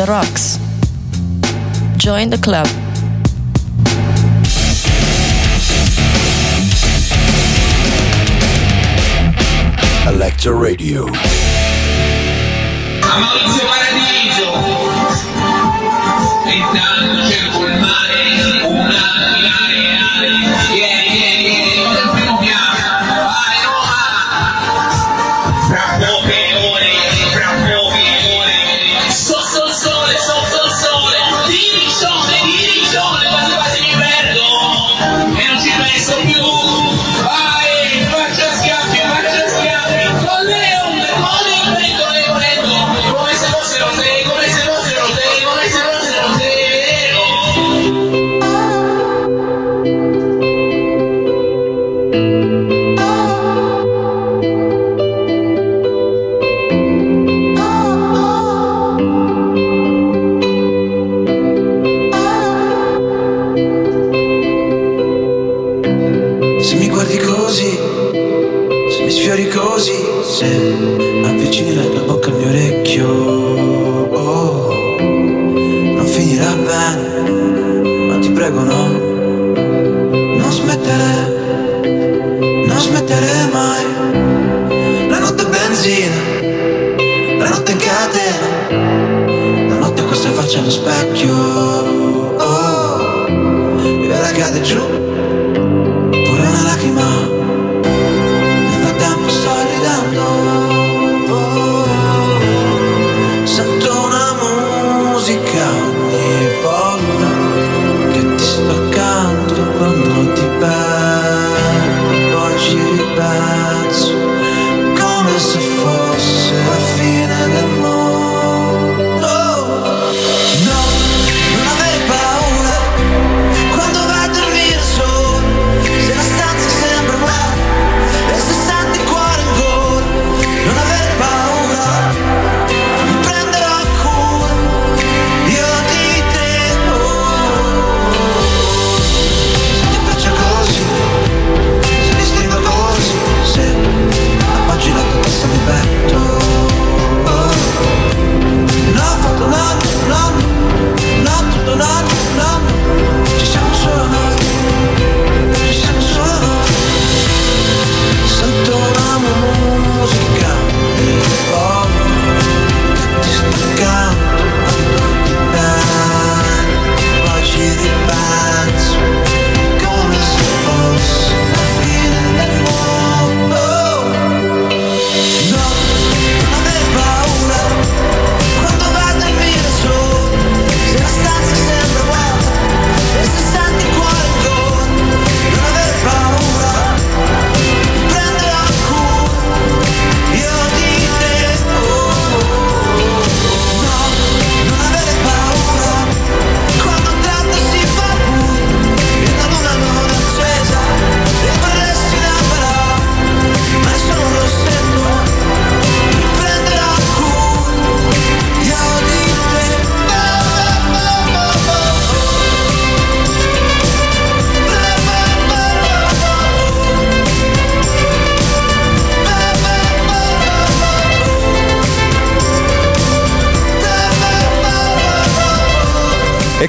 the Rocks. Join the club. Electro Radio. Maurizio Paradiso. Intanto cerco il mare, un'area.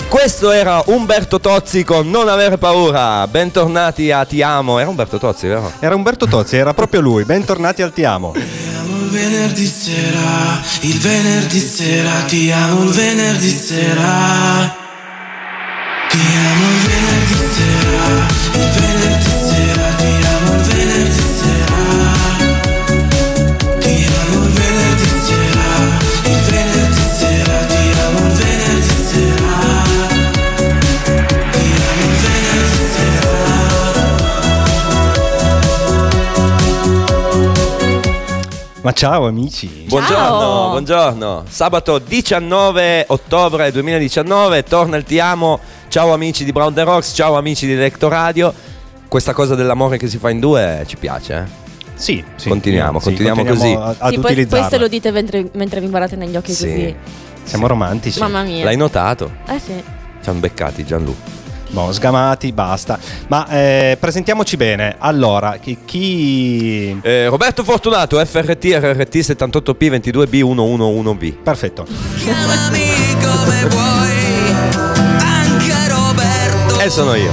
Questo era Umberto Tozzi con Non aver paura. Bentornati a Ti Amo. Era Umberto Tozzi, vero? Era Umberto Tozzi, era proprio lui. Bentornati al Ti Amo. Ti amo il venerdì sera, ti amo il venerdì sera. Ti amo il venerdì sera, il venerdì sera, ti amo il venerdì sera. Ti amo il venerdì sera, il venerdì sera, ti amo il venerdì sera. Ma ciao amici. Buongiorno, ciao. Buongiorno. Sabato 19 ottobre 2019 torna il Ti Amo. Ciao amici di Brown the Rocks, ciao amici di Lector Radio. Questa cosa dell'amore che si fa in due ci piace, eh? Sì, sì. Continuiamo così ad utilizzarla. Questo lo dite mentre vi guardate negli occhi, sì. Così siamo romantici. Mamma mia. L'hai notato? Eh sì. Ci hanno beccati, Gianluca. boh, sgamati, basta. Ma presentiamoci bene. Allora, chi... Roberto Fortunato, FRT, RRT 78P22B111B. Perfetto. Chiamami come vuoi, anche Roberto. E sono io.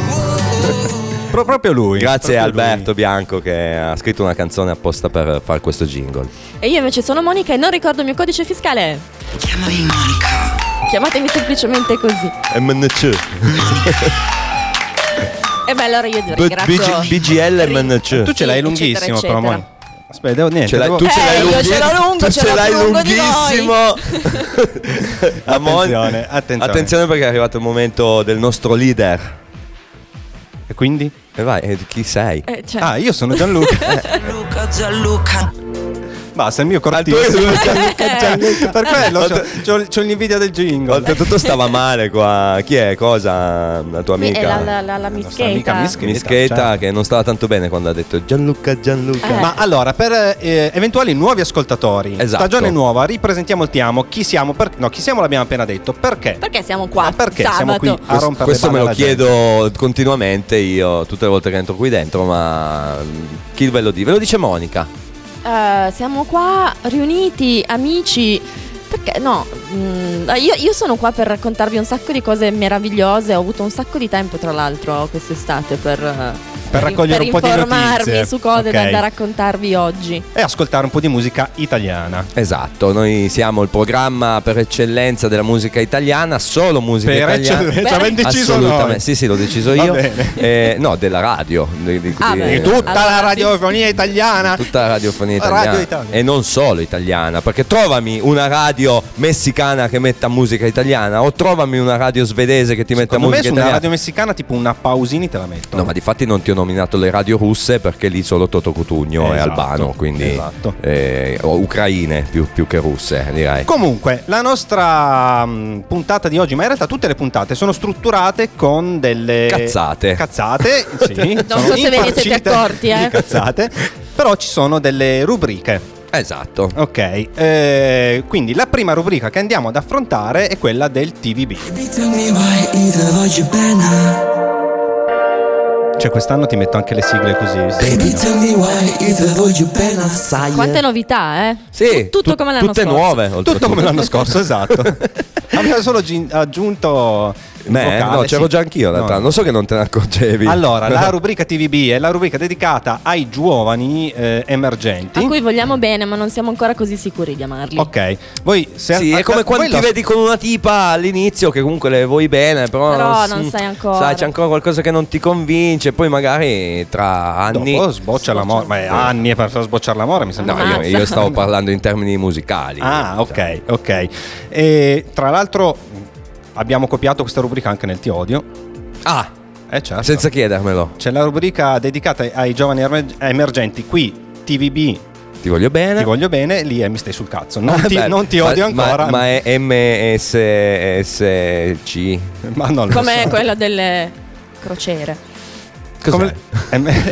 Proprio lui. Grazie proprio Alberto lui. Bianco, che ha scritto una canzone apposta per fare questo jingle. E io invece sono Monica e non ricordo il mio codice fiscale. Chiamami Monica. Chiamatemi semplicemente così. MNC. E beh, allora io ringrazio BGL MNC. Tu ce l'hai lunghissimo, eccetera, eccetera. Però aspetta, devo, niente, ce l'hai, tu ce l'hai lunghissimo. Ce l'ho lungo, tu ce l'hai lunghissimo. Attenzione, attenzione. Attenzione, perché è arrivato il momento del nostro leader. E quindi? E vai, chi sei? Cioè. Ah, io sono Gianluca. Gianluca. Basta, il mio cortino. Per quello c'ho l'invidia del jingle. Oltretutto stava male qua. Chi è? Cosa? La tua amica? È la Mischeta, cioè. Che non stava tanto bene quando ha detto Gianluca, Gianluca. Ma allora, per eventuali nuovi ascoltatori, esatto. Stagione nuova, ripresentiamo il Ti Amo. Chi siamo? No, chi siamo l'abbiamo appena detto. Perché? Perché siamo qua? Perché sabato. Siamo qui a rompere. Questo me lo chiedo continuamente io, tutte le volte che entro qui dentro. Ma chi ve lo dice? Ve lo dice Monica. Siamo qua riuniti, amici, perché no? Io sono qua per raccontarvi un sacco di cose meravigliose. Ho avuto un sacco di tempo, tra l'altro, quest'estate per raccogliere un po' di notizie, su cose okay. da raccontarvi oggi e ascoltare un po' di musica italiana. Esatto, noi siamo il programma per eccellenza della musica italiana, solo musica per italiana. Ci abbiamo deciso noi. Sì, l'ho deciso io. No, della radio. Di tutta la radiofonia italiana. Tutta la radiofonia italiana. Radio Italia. E non solo italiana, perché trovami una radio messicana che metta musica italiana o trovami una radio svedese che ti metta secondo musica me italiana. Una radio messicana tipo una Pausini te la metto. No, ma di fatti non ti ho nominato le radio russe perché lì solo Toto Cutugno esatto, è albano, quindi esatto. Ucraine più che russe, direi. Comunque la nostra puntata di oggi, ma in realtà tutte le puntate sono strutturate con delle cazzate sì, non so se ve ne siete accorti cazzate, però ci sono delle rubriche. Esatto. Ok, quindi la prima rubrica che andiamo ad affrontare è quella del TVB. Cioè quest'anno ti metto anche le sigle così. Baby, tell me why you the voglio bene assai. Quante novità, eh? Sì, tutto come l'anno scorso. Tutte nuove. Tutto come l'anno scorso, esatto. Abbiamo solo aggiunto vocale, no, c'ero già anch'io in realtà, no. Non so che non te ne accorgevi. Allora, la rubrica TVB è la rubrica dedicata ai giovani emergenti, a cui vogliamo bene, ma non siamo ancora così sicuri di amarli. Ok, voi se sì, è come quando ti vedi con una tipa all'inizio che comunque le vuoi bene, però non sai ancora. Sai, c'è ancora qualcosa che non ti convince, poi magari tra anni sboccia l'amore. Beh, anni è per far sbocciare l'amore, mi sembra. No, io stavo parlando in termini musicali. Ah, ok, ok. E tra l'altro abbiamo copiato questa rubrica anche nel Ti Odio. Ah, certo. Senza chiedermelo. C'è la rubrica dedicata ai giovani emergenti. Qui TVB Ti voglio bene. Lì è mi stai sul cazzo. Non ti odio ancora. Ma è MSSC. Ma non lo so. Com'è quella delle crociere? Cos'è?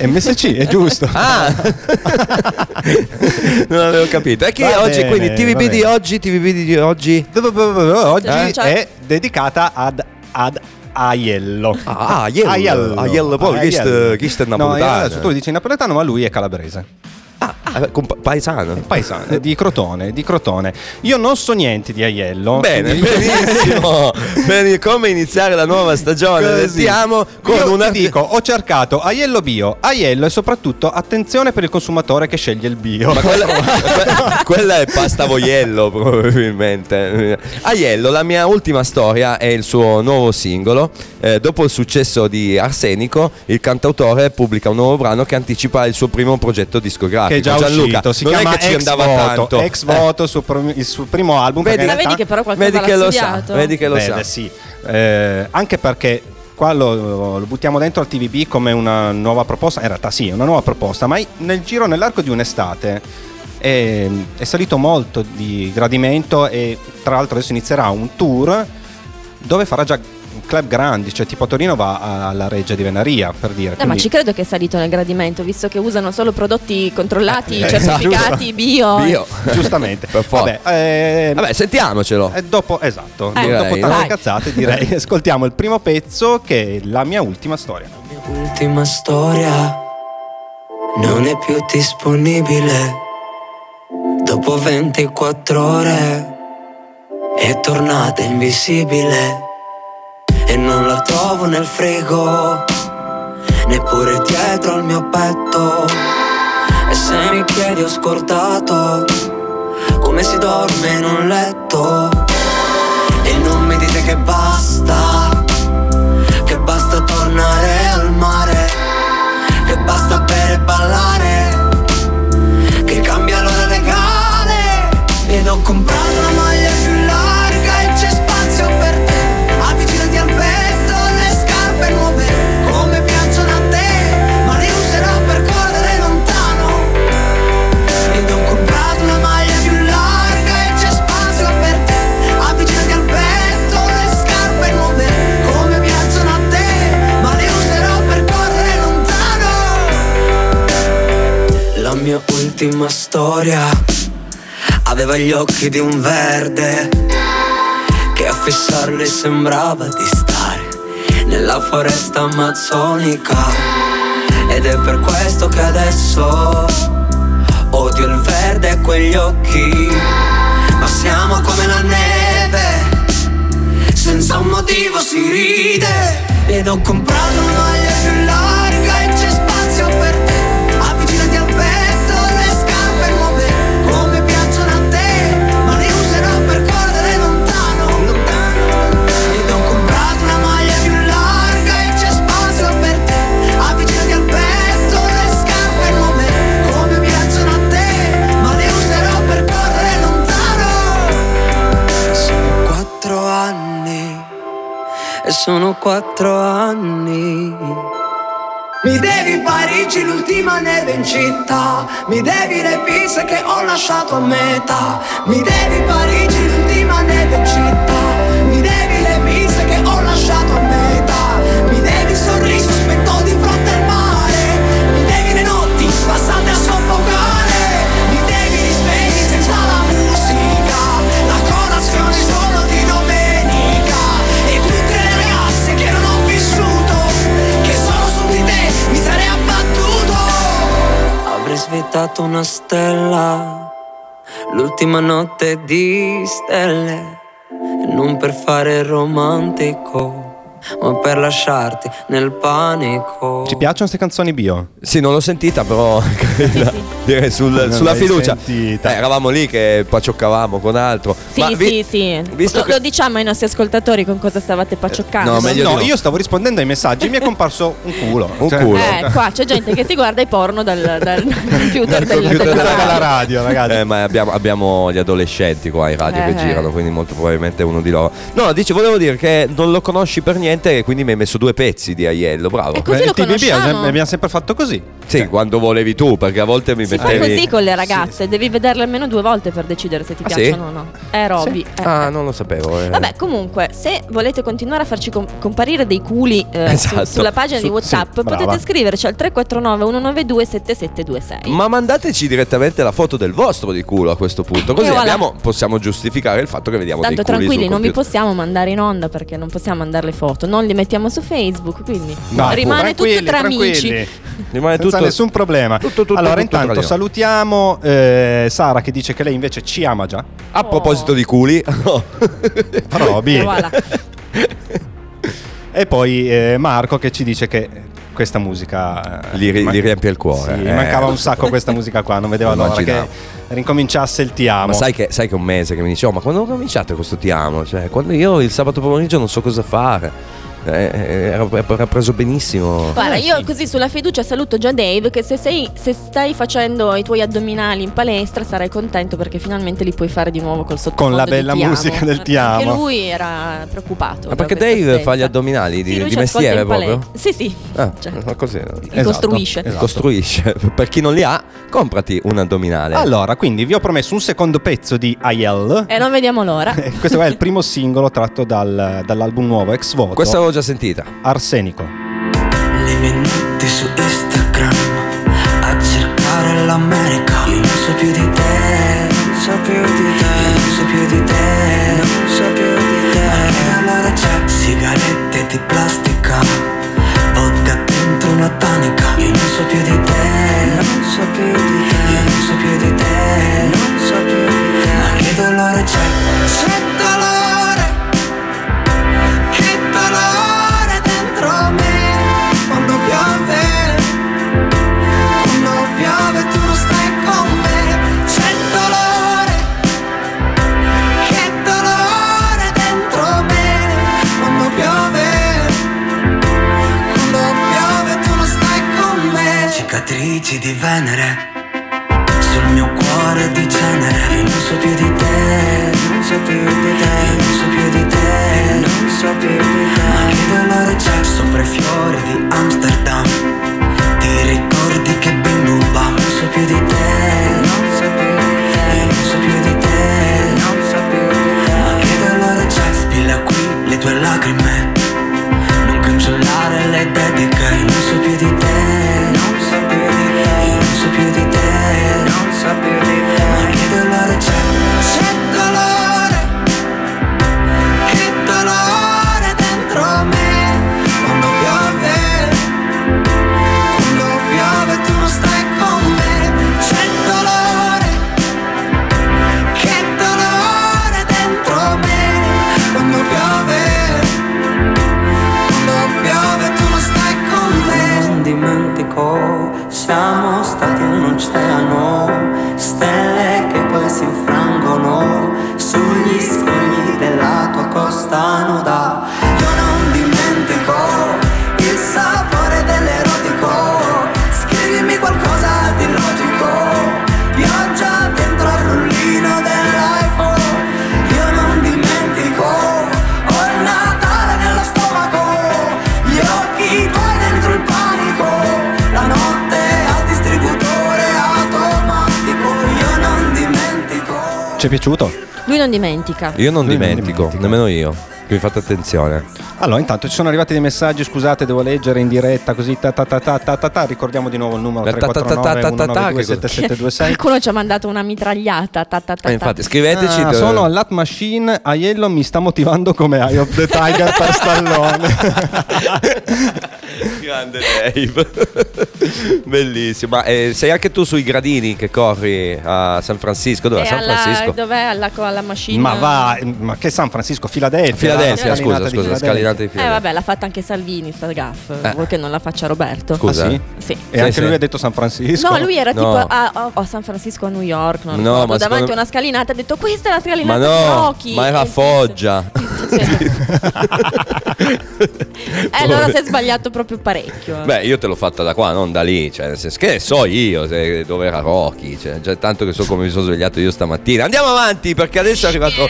MSC è giusto. Ah, non avevo capito. È che oggi, bene, quindi TVB di oggi è dedicata ad Aiello. Ah, Aiello. Poi chi sta napoletano? No, tu lo dici napoletano, ma lui è calabrese. Paesano di Crotone. Io non so niente di Aiello. Bene, benissimo. Come iniziare la nuova stagione? Stiamo con ho cercato Aiello bio, Aiello e soprattutto attenzione per il consumatore che sceglie il bio. Ma quella è pasta voiello probabilmente. Aiello, la mia ultima storia è il suo nuovo singolo. Dopo il successo di Arsenico, il cantautore pubblica un nuovo brano che anticipa il suo primo progetto discografico. Che è già uscito, si chiama Ex Voto, il suo primo album. Vedi che però qualcosa l'ha studiato. Vedi che lo sa. Sì. Anche perché qua lo buttiamo dentro al TVB come una nuova proposta. In realtà sì, è una nuova proposta, ma nell'arco di un'estate è salito molto di gradimento e tra l'altro adesso inizierà un tour dove farà già club grandi, cioè tipo a Torino va alla Reggia di Venaria, per dire. No, quindi... ma ci credo che è salito nel gradimento, visto che usano solo prodotti controllati, certificati, bio. Giustamente. Vabbè, vabbè, sentiamocelo. Dopo, esatto, dopo tante cazzate direi, ascoltiamo il primo pezzo che è La mia ultima storia. La mia ultima storia non è più disponibile. Dopo 24 ore è tornata invisibile e non la trovo nel frigo, neppure dietro al mio petto. E se mi chiedi ho scordato come si dorme in un letto. E non mi dite che basta tornare al mare, che basta bere e ballare, che cambia l'ora legale. E non comprare una maglia più larga e c'è spazio per te. Avvicinati al petto, le scarpe nuove come piacciono a te, ma le userò per correre lontano. E non comprare una maglia più larga e c'è spazio per te. Avvicinati al petto, le scarpe nuove come piacciono a te, ma le userò per correre lontano. La mia ultima storia aveva gli occhi di un verde che a fissarli sembrava di stare nella foresta amazzonica. Ed è per questo che adesso odio il verde e quegli occhi. Ma siamo come la neve, senza un motivo si ride. E non comprare una maglia più larga e c'è spazio per te. Avvicinati al petto, le scarpe nuove come piacciono a te, ma le userò per correre lontano. E non comprate una maglia più larga e c'è spazio per te. Avvicinati al petto, le scarpe nuove come piacciono a te, ma le userò per correre lontano. Sono 4 anni e sono 4 anni. Mi devi Parigi, l'ultima neve in città. Mi devi le pizze che ho lasciato a metà. Mi devi Parigi, l'ultima neve in città. Mi devi le pizze che ho lasciato a metà. Mi devi il sorriso spento di fronte al mare. Mi devi le notti passate a soffocare. Mi devi gli svegli senza la musica, la colazione solo di domenica e tutte le ragazze che non ho vissuto, che sono su di te. Mi sarei abbattuto. Avrei svitato una stella, l'ultima notte di stelle, non per fare romantico, ma per lasciarti nel panico. Ci piacciono queste canzoni bio? Sì, non l'ho sentita però direi sulla fiducia. Eravamo lì che pacioccavamo con altro. Sì, ma sì. Visto lo diciamo ai nostri ascoltatori con cosa stavate pacioccando. No, meglio no. Io stavo rispondendo ai messaggi e mi è comparso un culo. Qua c'è gente che si guarda i porno dal computer della radio, ragazzi. Ma abbiamo gli adolescenti qua ai radio che girano, quindi molto probabilmente uno di loro. No, volevo dire che non lo conosci per niente. E quindi mi hai messo 2 pezzi di Aiello, bravo. E così lo conosciamo. Mi ha sempre fatto così. Sì, cioè, quando volevi tu, perché a volte mi mettevi. Fai così con le ragazze, sì. Devi vederle almeno 2 volte per decidere se ti piacciono o no. Roby. Sì. Non lo sapevo. Vabbè, comunque, se volete continuare a farci comparire dei culi esatto. Sulla pagina di WhatsApp, sì, potete scriverci al 349 192 7726. Ma mandateci direttamente la foto del vostro di culo a questo punto, così possiamo giustificare il fatto che vediamo tanto dei culi. Tanto tranquilli, non vi possiamo mandare in onda perché non possiamo mandarle foto. Non li mettiamo su Facebook, quindi rimane tutto tra amici. Rimane senza nessun problema. Allora, intanto salutiamo Sara che dice che lei invece ci ama già. A proposito di culi, Roby. Voilà. E poi Marco che ci dice che questa musica li riempie il cuore. Sì, mancava un sacco questa musica qua, non vedeva l'ora che rincominciasse il Ti Amo. Ma sai che è un mese che mi dice: ma quando cominciate questo Ti Amo? Cioè, quando io il sabato pomeriggio non so cosa fare. Era preso benissimo. Guarda, io così sulla fiducia saluto già Dave, che se stai facendo i tuoi addominali in palestra sarai contento, perché finalmente li puoi fare di nuovo col sottofondo, con la bella musica del Ti Amo. Perché lui era preoccupato. Ma perché Dave fa gli addominali di mestiere proprio? Sì, sì, così. Esatto. Costruisce. Esatto. Costruisce. Per chi non li ha, comprati un addominale. Allora, quindi vi ho promesso un secondo pezzo di Aiello e non vediamo l'ora. Questo è il primo singolo tratto dall'album nuovo Ex Voto. Questa l'avevo già sentita. Arsenico. Le mie notti su Instagram a cercare l'America. Io non so più di te, non so più di te, non so più di te, non so più di te. Ma che amore c'è? Sigarette di plastica, vodka dentro una tanica. Io non so più di te, non so più di te, io non so più di te, non so più di te. Ma che dolore c'è? C'è dolore. Cicatrici di Venere sul mio cuore di cenere. Io non so più di te, non so più di te, io non so più di te, non so più di te. Ma che dolore c'è sopra i fiori di Amsterdam? Ti ricordi che bim bam? Non so più di te, non so più di te, io non so più di te, non so più di te. Ma che dolore c'è? Spilla qui le tue lacrime, non cancellare le dediche. Io non so più di te, non so più di te. Ma che dolore c'è? C'è dolore, che dolore dentro me. Quando piove tu non stai con me. C'è dolore, che dolore dentro me. Quando piove tu non stai con me. Non dimentico, siamo stati in un oceano, stelle che poi si infrangono sugli scogli della tua costa nuda. Io non dimentico il sapore dell'erotico, scrivimi qualcosa di logico, pioggia dentro al rullino dell'iPhone. Io non dimentico, ho il Natale nello stomaco, gli occhi tuoi dentro il panico, la notte è piaciuto? Lui non dimentica. Io non dimentico, nemmeno io. Quindi fate attenzione. Allora, intanto ci sono arrivati dei messaggi, scusate, devo leggere in diretta così ricordiamo di nuovo il numero 349 192 7726. Qualcuno ci ha mandato una mitragliata. Infatti scriveteci. Sono all'At Machine, Aiello mi sta motivando come Eye of the Tiger per Stallone. Grande Dave. Bellissimo. Ma sei anche tu sui gradini che corri a San Francisco? Dov'è San Francisco? Dov'è? Alla Machine. Ma va, ma che San Francisco? Filadelfia, scusa, scalinata di Filadelfia. Vabbè, l'ha fatta anche Salvini, sta gaff. Vuoi che non la faccia Roberto? Scusa. Sì. E anche lui ha detto San Francisco. No, lui era tipo a San Francisco, a New York, non ricordo, ma davanti a una scalinata ha detto "Questa è la scalinata degli occhi". Ma era Foggia. Allora si è sbagliato proprio parecchio. Beh, io te l'ho fatta da qua, non da lì. Cioè, che so io dove era Rocky. Cioè, già tanto che so come mi sono svegliato io stamattina. Andiamo avanti, perché adesso è arrivato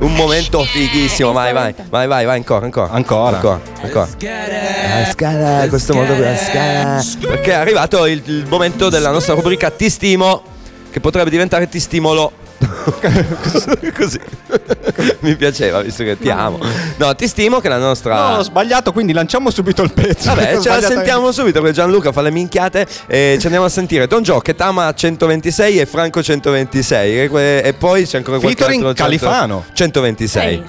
un momento fighissimo. Vai, ancora. Scala, questo modo della scala. Perché è arrivato il momento della nostra rubrica Ti Stimo, che potrebbe diventare Ti Stimolo. Così mi piaceva, visto che Ti Amo. No, Ti Stimo, che è la nostra. No, ho sbagliato, quindi lanciamo subito il pezzo. Vabbè, ce la sentiamo subito, perché Gianluca fa le minchiate. E ci andiamo a sentire Don Gio, che Tama 126 e Franco 126. E poi c'è ancora qualche altro Califano 126.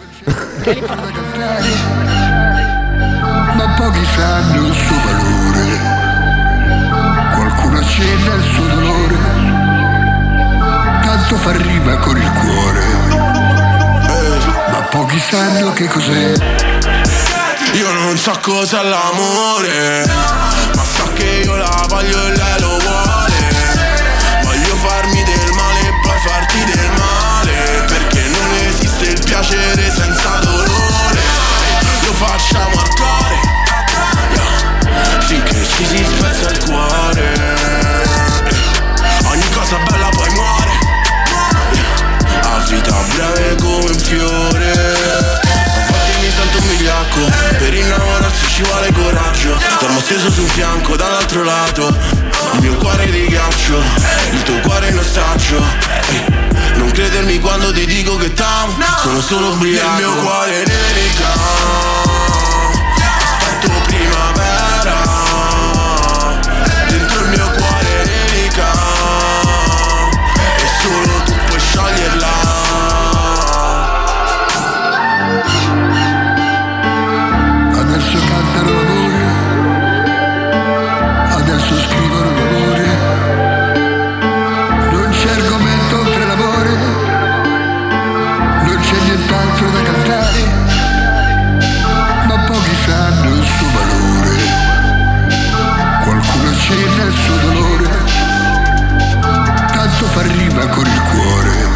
Ma pochi sanno il suo valore, qualcuno cede il suo dolore, tanto fa rima con il cuore, ma pochi sanno che cos'è. Io non so cos'è l'amore, ma so che io la voglio e lei lo vuole. Voglio farmi del male e poi farti del male, perché non esiste il piacere senza dolore. Lo facciamo a sceso su un fianco dall'altro lato. Il mio cuore di ghiaccio, il tuo cuore in ostaccio. Non credermi quando ti dico che t'amo, sono solo ubriaco. Il mio cuore nevica, aspetto primavera. Dentro il mio cuore nevica e solo tu puoi scioglierla. Arriva con il cuore,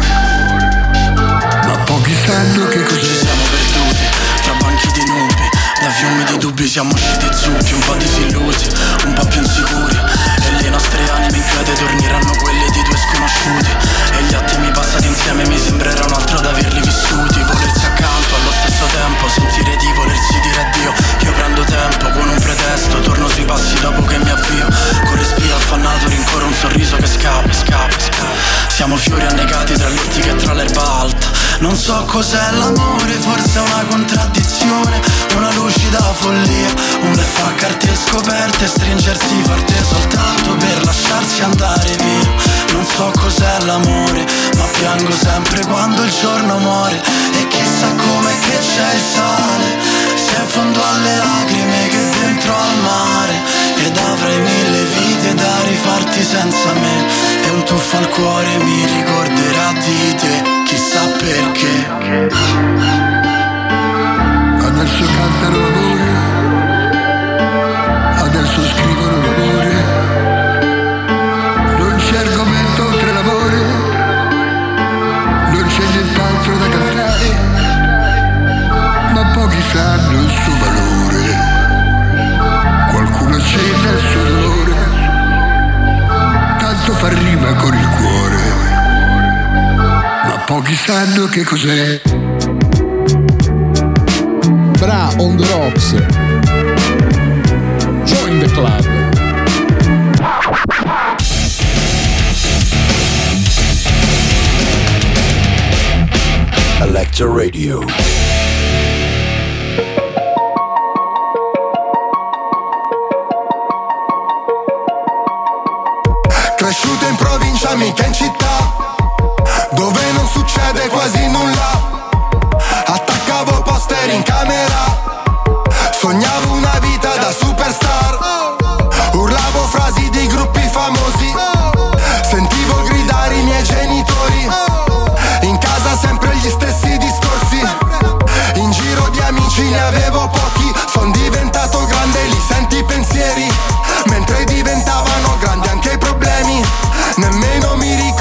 ma pochi sanno che cos'è. Ci siamo perduti tra banchi di nubi, da fiumi di dubbi siamo usciti zuppi, un po' disillusi, un po' più insicuri. E le nostre anime in fede dormiranno quelle di due sconosciuti. E gli attimi passati insieme mi sembrerà un altro ad averli vissuti. Volersi accanto allo stesso tempo, sentire di volersi dire addio. Io prendo tempo con un pretesto, torno sui passi dopo che mi avvio. Con respiro affannato rincorro un sorriso che scappa, scappa, scappa. Siamo fiori annegati tra l'ortica e tra l'erba alta. Non so cos'è l'amore, forse è una contraddizione, una lucida follia, un bluff a carte scoperte, stringersi forte soltanto per lasciarsi andare via. Non so cos'è l'amore, ma piango sempre quando il giorno muore. E chissà come che c'è il sale, sia in fondo alle lacrime che dentro al mare. Ed avrai mille vite da rifarti senza me, e un tuffo al cuore mi ricorderà di te, chissà perché. Adesso cantano l'amore, adesso scrivono l'amore. Non c'è argomento oltre l'amore, non c'è nient'altro da cantare, ma pochi sanno il suo valore. Qualcuno accende il suo dolore, tanto fa rima con il cuore, ma pochi sanno che cos'è. Brown on the Rocks, join the club. Electro Radio. Cresciuto in provincia, mica in città, dove non succede quasi nulla. Attaccavo poster in camera, sognavo una vita da superstar. Urlavo frasi di gruppi famosi, sentivo gridare i miei genitori. In casa sempre gli stessi discorsi, in giro di amici ne avevo pochi. Son diventato grande, li senti i pensieri, mentre diventavano grandi anche i problemi. Nemmeno mi ricordo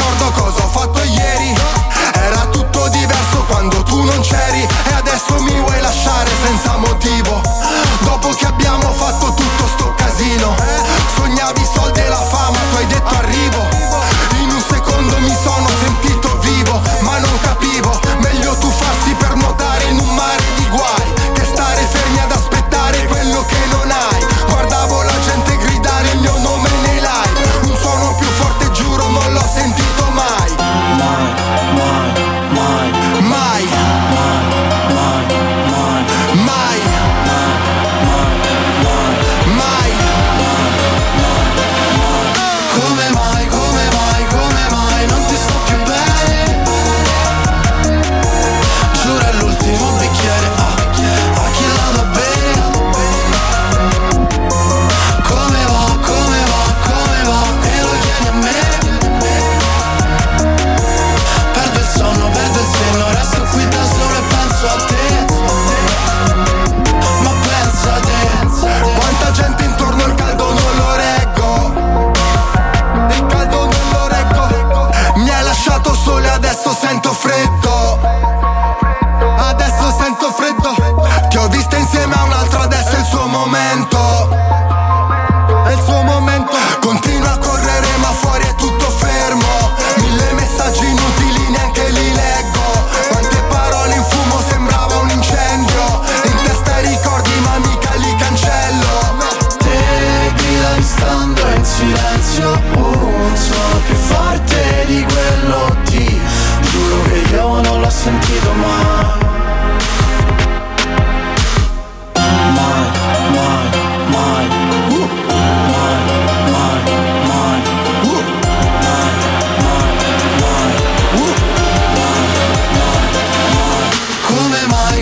sentito mai.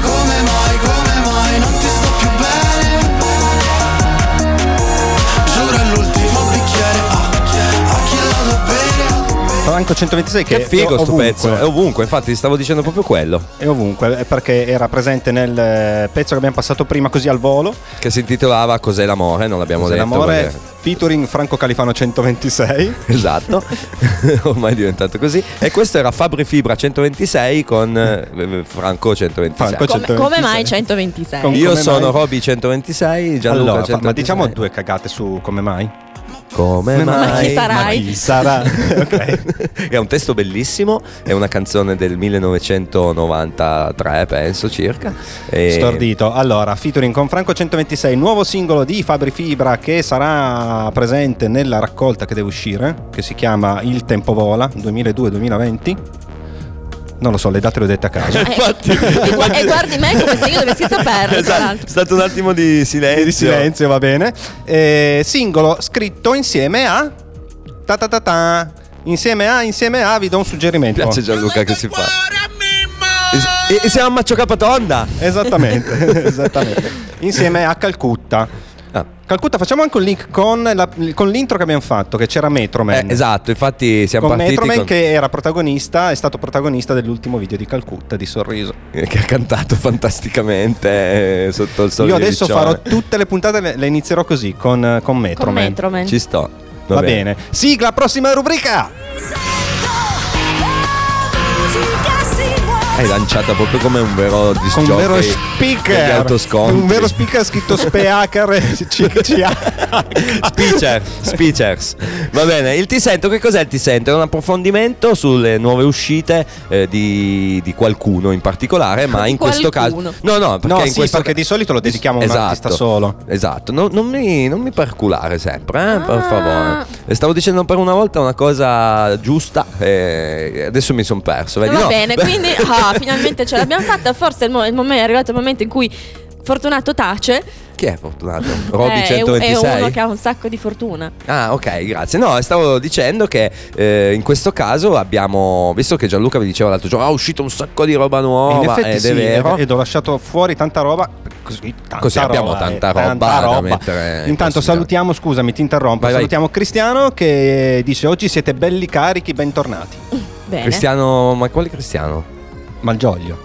Come mai non ti sto più bene? Giuro è l'ultimo bicchiere, a chi l'ha da bere? Franco 126 che figo sto pezzo, è ovunque, infatti stavo dicendo proprio quello. È ovunque, perché era presente nel pezzo che abbiamo passato prima così al volo, che si intitolava Cos'è l'amore, non l'abbiamo detto. L'amore perché... featuring Franco Califano 126. Esatto, ormai è diventato così. E questo era Fabri Fibra 126 con Franco 126. Franco 126. Come mai 126? Io sono Roby 126, Gianluca 126. Ma diciamo due cagate su come mai. Come mai? Chi sarai? Ma chi sarà? Okay. È un testo bellissimo, è una canzone del 1993 penso circa e... Stordito. Allora, featuring con Franco 126, nuovo singolo di Fabri Fibra che sarà presente nella raccolta che deve uscire, che si chiama Il Tempo Vola 2002-2020. Non lo so, le date le ho dette a caso. Infatti. E guardi me come se io dovessi saperlo. Esatto. È stato un attimo di silenzio. Di silenzio, va bene. Singolo scritto insieme a. Ta ta ta ta. Insieme a, vi do un suggerimento. Mi piace Gianluca che si fa. E siamo a Maccio Capatonda. Esattamente. Insieme a Calcutta. Calcutta, facciamo anche un link con l'intro che abbiamo fatto, che c'era Metro Man. Esatto, infatti siamo con partiti Metro Man, con Metro Man che era protagonista, è stato protagonista dell'ultimo video di Calcutta di Sorriso, che ha cantato fantasticamente sotto il sole. Io adesso farò tutte le puntate, le inizierò così con Metro Man. Metro Man. Ci sto. Va bene. Sigla, prossima rubrica. È lanciata proprio come un vero disc jockey, un vero speaker, un vero speaker scritto speaker speakers. Va bene, il Ti Sento, che cos'è il Ti Sento? È un approfondimento sulle nuove uscite di qualcuno in particolare, ma in questo caso perché di solito lo dedichiamo a un artista solo. Esatto, non mi perculare sempre, per favore. Stavo dicendo per una volta una cosa giusta e adesso mi sono perso, vedi? Va bene, quindi finalmente ce l'abbiamo fatta. Forse è arrivato il momento in cui Fortunato tace. Chi è Fortunato? Roby 126? È uno che ha un sacco di fortuna. Ah, ok, grazie. No, stavo dicendo che in questo caso abbiamo visto che Gianluca vi diceva l'altro giorno è uscito un sacco di roba nuova ed è vero. Ed ho lasciato fuori tanta roba. Così abbiamo tanta roba da mettere. Intanto salutiamo, scusami, ti interrompo. Vai, salutiamo Cristiano che dice: oggi siete belli carichi, bentornati. Bene. Cristiano, ma quale Cristiano? Malgioglio.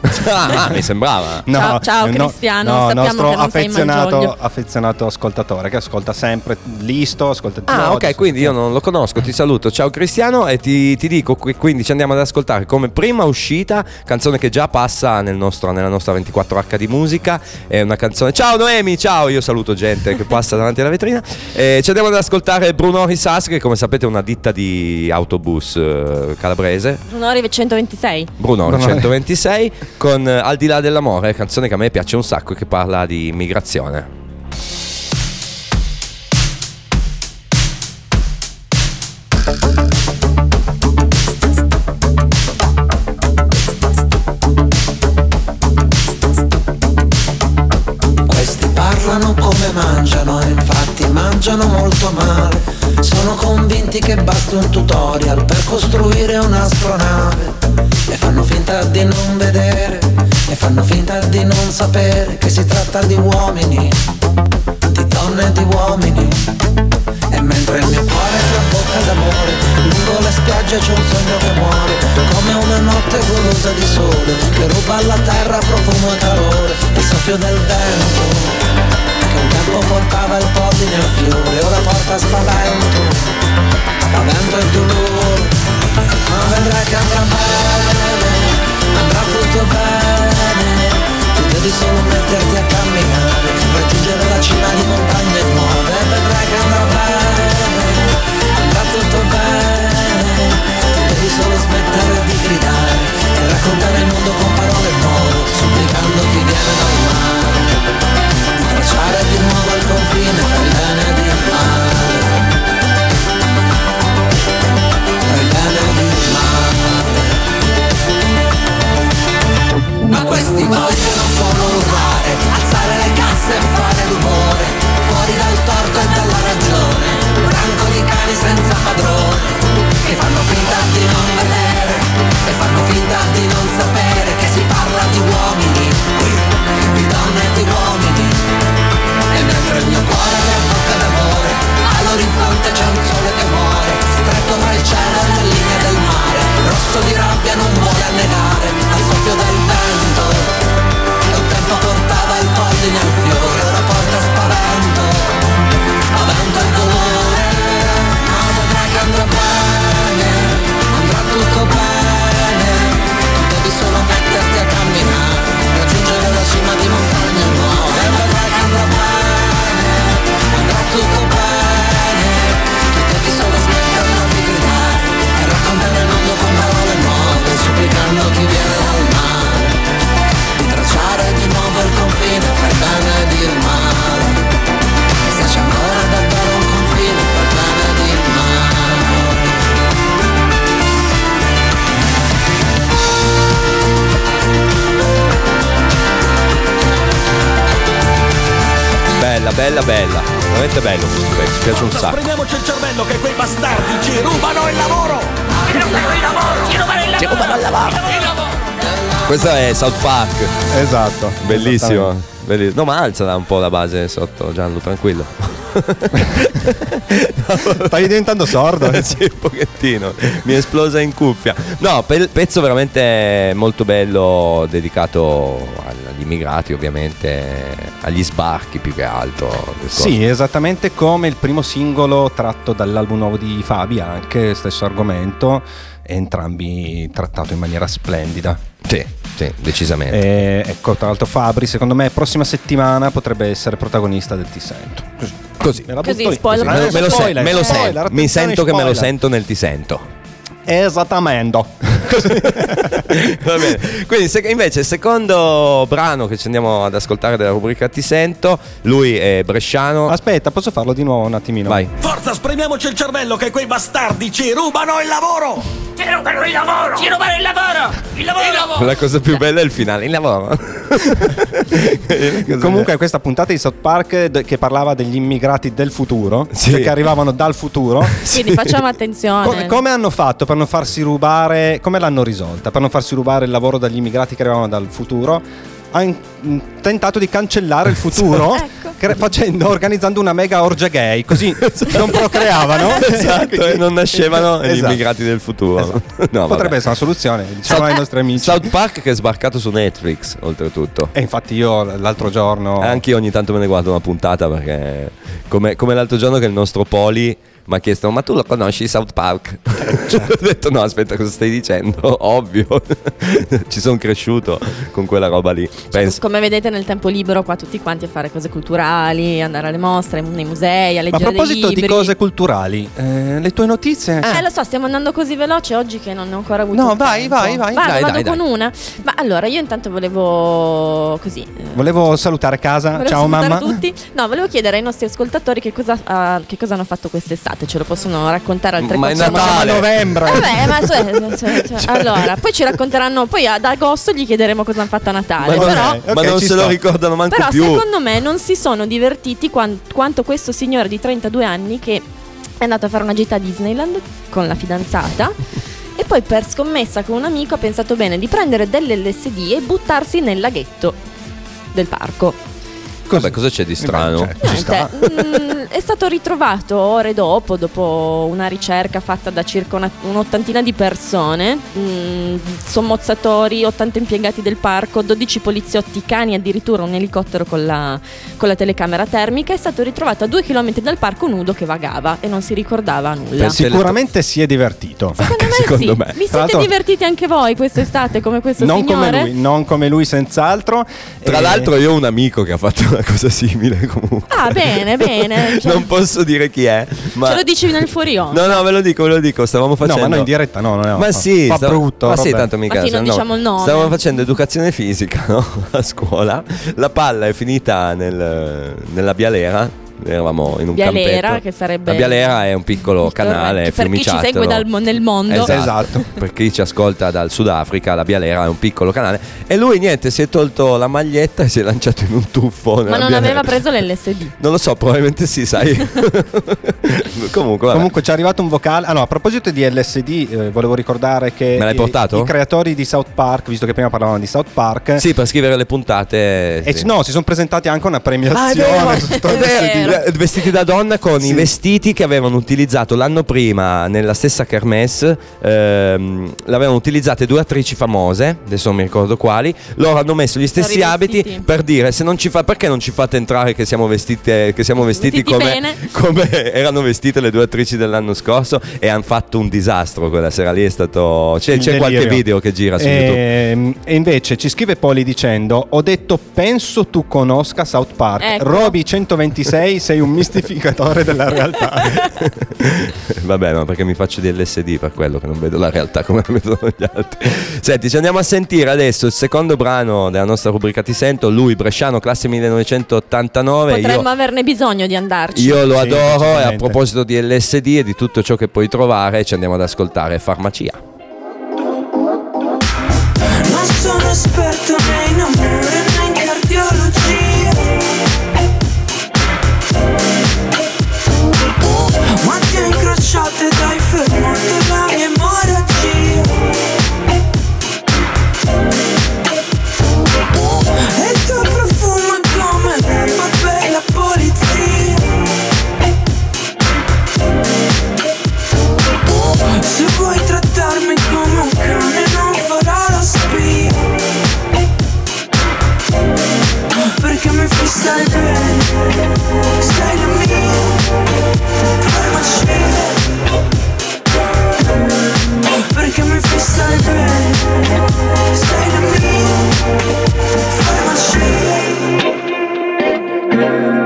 Mi sembrava. No, ciao Cristiano, sappiamo che non sei Malgioglio. Nostro affezionato ascoltatore che ascolta sempre Listo, ascolta. Ah, ok, quindi io non lo conosco, ti saluto. Ciao Cristiano e ti dico che quindi ci andiamo ad ascoltare come prima uscita canzone che già passa nella nostra 24h di musica, è una canzone. Ciao Noemi, ciao, io saluto gente che passa davanti alla vetrina. Ci andiamo ad ascoltare Brunori Sas, che come sapete è una ditta di autobus calabrese. Brunori 126 con Al di là dell'amore, canzone che a me piace un sacco e che parla di immigrazione. Questi parlano come mangiano e infatti mangiano molto male. Sono convinti che basti un tutorial per costruire un'astronave. E fanno finta di non vedere, e fanno finta di non sapere che si tratta di uomini, di donne e di uomini. E mentre il mio cuore trabocca d'amore, lungo la spiaggia c'è un sogno che muore, come una notte golosa di sole, che ruba alla terra profumo e calore. Il soffio del vento, che un tempo portava il polline al fiore, ora porta spavento, spavento e dolore. Ma vedrai che andrà bene, andrà tutto bene. Tu devi solo metterti a camminare, raggiungere la cima di montagne nuove. E vedrai che andrà bene, andrà tutto bene. Tu devi solo smettere di gridare e raccontare il mondo con parole nuove, supplicando chi viene dal mare di tracciare di nuovo il confine tra il bene ed il male. Bene di male. ti vogliono fonollare, alzare le casse e fare rumore, fuori dal torto e dalla ragione, branco di cani senza padrone, che fanno finta di non vedere, e fanno finta di non sapere che si parla di uomini, di donne e di uomini, e mentre il mio cuore riabbocca d'amore, all'orizzonte c'è un sole che muore, stretto fra il cielo e la linea del mare, rosso di rabbia non vuole annegare, al soffio del vento, che un tempo portava il polline al fiore, ora porta spavento, a vento e dolore, ma vedrai che andrà bene, andrà tutto bene, tu devi solo metterti a camminare, raggiungere la cima di montagne nuove, ma vedrai che andrà bene, andrà tutto bene, tu devi solo smetterla di gridare, e raccontare il mondo con parole nuove, supplicando chi viene dal mare, di tracciare di nuovo il confine fra il bene ed il male, e se c'è ancora davvero un confine fra il bene ed il male. Bella, bella, bella, veramente bello questo pezzo, mi piace un sacco. Prendiamoci il cervello che quei bastardi ci rubano il lavoro! Ci rubano il lavoro! Ci rubano il lavoro! Ci rubano il lavoro! Questo è South Park. Esatto. Bellissimo, bellissimo. No, ma alzala un po' la base sotto, Gianlu, tranquillo. No. Stai diventando sordo? Sì, un pochettino. Mi è esplosa in cuffia. No, pezzo veramente molto bello, dedicato agli immigrati, ovviamente, agli sbarchi più che altro. Sì, esattamente come il primo singolo tratto dall'album nuovo di Fabi, anche stesso argomento, entrambi trattato in maniera splendida. Sì, sì, decisamente. E, ecco, tra l'altro Fabri, secondo me, prossima settimana potrebbe essere protagonista del Ti Sento. Così, così spoiler. Così. Me lo sento. Mi sento che me lo sento nel Ti Sento. Esattamente. Va bene. Quindi invece il secondo brano che ci andiamo ad ascoltare della rubrica Ti Sento, lui è bresciano. Aspetta, posso farlo di nuovo un attimino? Vai. Forza, spremiamoci il cervello che quei bastardi ci rubano il lavoro. Ci rubano il lavoro. Ci rubano il lavoro. Il lavoro. Il lavoro. La cosa più bella è il finale, il lavoro. Comunque questa puntata di South Park che parlava degli immigrati del futuro, sì, cioè che arrivavano dal futuro. Quindi facciamo attenzione. Come hanno fatto per non farsi rubare, come l'hanno risolta, per non farsi rubare il lavoro dagli immigrati che arrivavano dal futuro, tentato di cancellare il futuro, ecco, organizzando una mega orgia gay, così non procreavano, esatto, e non nascevano, esatto, gli immigrati del futuro, esatto. No, potrebbe essere una soluzione, diciamo ai nostri amici. South Park che è sbarcato su Netflix oltretutto, e infatti io l'altro giorno anche io ogni tanto me ne guardo una puntata, perché come l'altro giorno che il nostro Poli mi ha chiesto: ma tu lo conosci South Park? Ho detto no, aspetta, cosa stai dicendo? Ovvio. Ci sono cresciuto con quella roba lì. Penso. Come vedete nel tempo libero qua tutti quanti a fare cose culturali, andare alle mostre, nei musei, a leggere. Ma a proposito di cose culturali, le tue notizie? Lo so, stiamo andando così veloce oggi che non ne ho ancora avuto. No, vai. Vado con una. Ma allora io intanto volevo così. Volevo salutare casa. Ciao mamma. Ciao a tutti. No, volevo chiedere ai nostri ascoltatori che cosa hanno fatto quest'estate. Ce lo possono raccontare al 3 a novembre. Vabbè, ma allora poi ci racconteranno, poi ad agosto gli chiederemo cosa hanno fatto a Natale. Lo ricordano manco più. Però secondo me non si sono divertiti quanto questo signore di 32 anni che è andato a fare una gita a Disneyland con la fidanzata e poi per scommessa con un amico ha pensato bene di prendere dell'LSD e buttarsi nel laghetto del parco. Vabbè, cosa c'è di strano? È stato ritrovato ore dopo una ricerca fatta da circa un'ottantina di persone, sommozzatori, 80 impiegati del parco, 12 poliziotti, cani, addirittura un elicottero con la telecamera termica. È stato ritrovato a 2 chilometri dal parco nudo che vagava e non si ricordava nulla. Sicuramente si è divertito. Secondo me. Vi siete divertiti anche voi quest'estate come questo signore? Non come lui senz'altro. Tra l'altro io ho un amico che ha fatto una cosa simile comunque. Ah, bene. Cioè... non posso dire chi è, ma... ce lo dicevi nel fuori-on? No, ve lo dico. Stavamo facendo. No, ma non in diretta, no. Ma sì, fa brutto. Ma sì, tanto mica. Ma sì, non diciamo il nome. Stavamo facendo educazione fisica, no? A scuola. La palla è finita nella bialera. eravamo in un Bialera, campetto che sarebbe... La Bialera è un piccolo canale per chi ci segue nel mondo. Esatto. Per chi ci ascolta dal Sudafrica, la Bialera è un piccolo canale. E lui niente, si è tolto la maglietta e si è lanciato in un tuffo. Ma non aveva preso l'LSD? Non lo so, probabilmente sì, sai. Comunque ci è arrivato un vocale. Ah no, a proposito di LSD, volevo ricordare che i creatori di South Park, visto che prima parlavamo di South Park, sì, per scrivere le puntate, sì. No, si sono presentati anche una premiazione, vestiti da donna con i vestiti che avevano utilizzato l'anno prima nella stessa kermesse. L'avevano utilizzate due attrici famose, adesso non mi ricordo quali. Loro hanno messo gli stessi abiti per dire: se non ci fa, perché non ci fate entrare che siamo vestite, che siamo vestiti come erano vestite le due attrici dell'anno scorso. E hanno fatto un disastro quella sera lì, è stato... c'è qualche video che gira su YouTube. E invece ci scrive Poli dicendo: ho detto penso tu conosca South Park, ecco. Roby 126 sei un mistificatore della realtà. Vabbè, ma perché mi faccio di LSD, per quello che non vedo la realtà come la vedono gli altri. Senti, ci andiamo a sentire adesso il secondo brano della nostra rubrica Ti Sento. Lui bresciano, classe 1989. Potremmo averne bisogno di andarci. Io lo adoro. E a proposito di LSD e di tutto ciò che puoi trovare, ci andiamo ad ascoltare Farmacia. Non sono esperto né in amore né in cardiologia, ma ti ho incrociato ed hai fermato la mia emorragia. E il tuo profumo come l'erba per la polizia. Se vuoi trattarmi come un cane non farò la spia, perché mi fai stare bene, sei la mia farmacia, perché mi fai stare bene, sei la mia farmacia.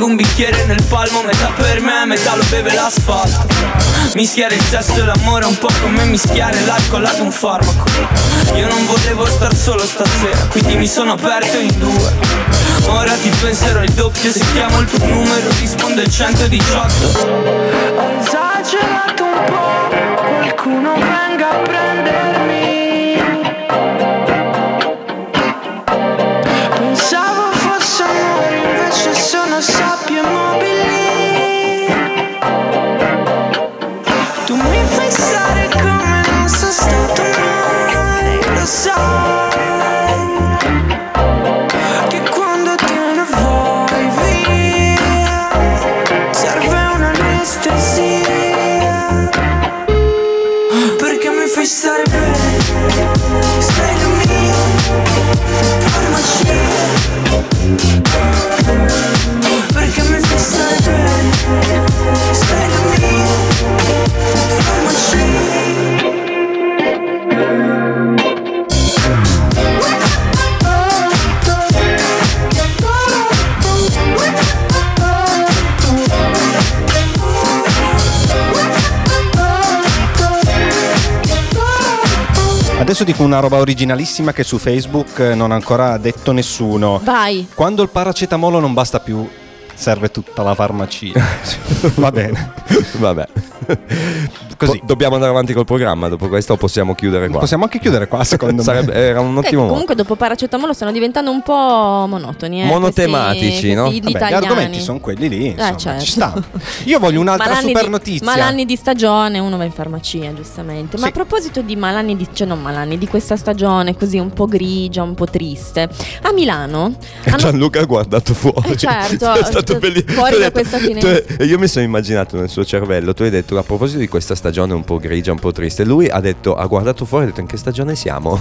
Un bicchiere nel palmo, metà per me, metà lo beve l'asfalto. Mischiare il sesso e l'amore un po' come mischiare l'alcol ad un farmaco. Io non volevo star solo stasera, quindi mi sono aperto in due. Ora ti penserò il doppio, se chiamo il tuo numero rispondo il 118. Ho esagerato un po', qualcuno venga a prendermi. Pensavo fosse amore, invece sono sabbie mobili. Tu mi fai stare come non sono stato mai, lo sai, che quando te ne vai via serve un'anestesia, perché mi fai stare bene, stai da me, farmacia. Perché mi fai stare bene, stai da me, farmacia. Adesso dico una roba originalissima che su Facebook non ha ancora detto nessuno. Vai. Quando il paracetamolo non basta più, serve tutta la farmacia. Va bene. Vabbè. Così. Dobbiamo andare avanti col programma dopo questo, o possiamo chiudere qua? Possiamo anche chiudere qua, secondo me. Era un ottimo modo. Comunque dopo paracetamolo stanno diventando un po' monotoni, monotematici, questi, no? Vabbè, gli argomenti sono quelli lì, insomma, certo. Ci sta. Io voglio un'altra super notizia. Malanni di stagione, uno va in farmacia, giustamente. Ma sì. A proposito di malanni di, cioè non malanni, di questa stagione così un po' grigia, un po' triste, a Milano Gianluca ha guardato fuori, certo, è stato bellissimo. Fuori da questa finestra. Io mi sono immaginato nel suo cervello, tu hai detto a proposito di questa stagione un po' grigia, un po' triste, lui ha detto, ha guardato fuori e ha detto: in che stagione siamo?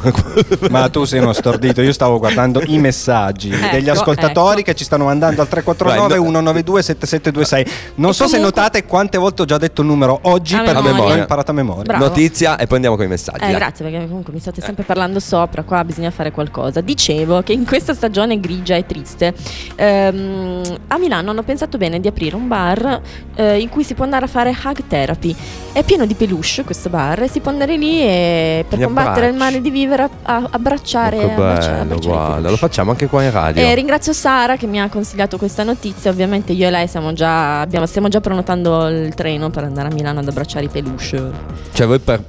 Ma tu sei uno stordito, io stavo guardando i messaggi degli ascoltatori che ci stanno mandando al 349 192 7726. Non so comunque... se notate quante volte ho già detto il numero oggi, a per memoria, ho imparato a memoria. Bravo. Notizia e poi andiamo con i messaggi. Grazie, perché comunque mi state sempre parlando sopra, qua bisogna fare qualcosa. Dicevo che in questa stagione grigia e triste a Milano hanno pensato bene di aprire un bar in cui si può andare a fare hug therapy. È pieno di peluche questo bar e si può andare lì e per combattere il male di vivere abbracciare, bello, abbracciare. Lo facciamo anche qua in radio. Ringrazio Sara che mi ha consigliato questa notizia. Ovviamente io e lei stiamo già prenotando il treno per andare a Milano ad abbracciare i peluche. Cioè voi per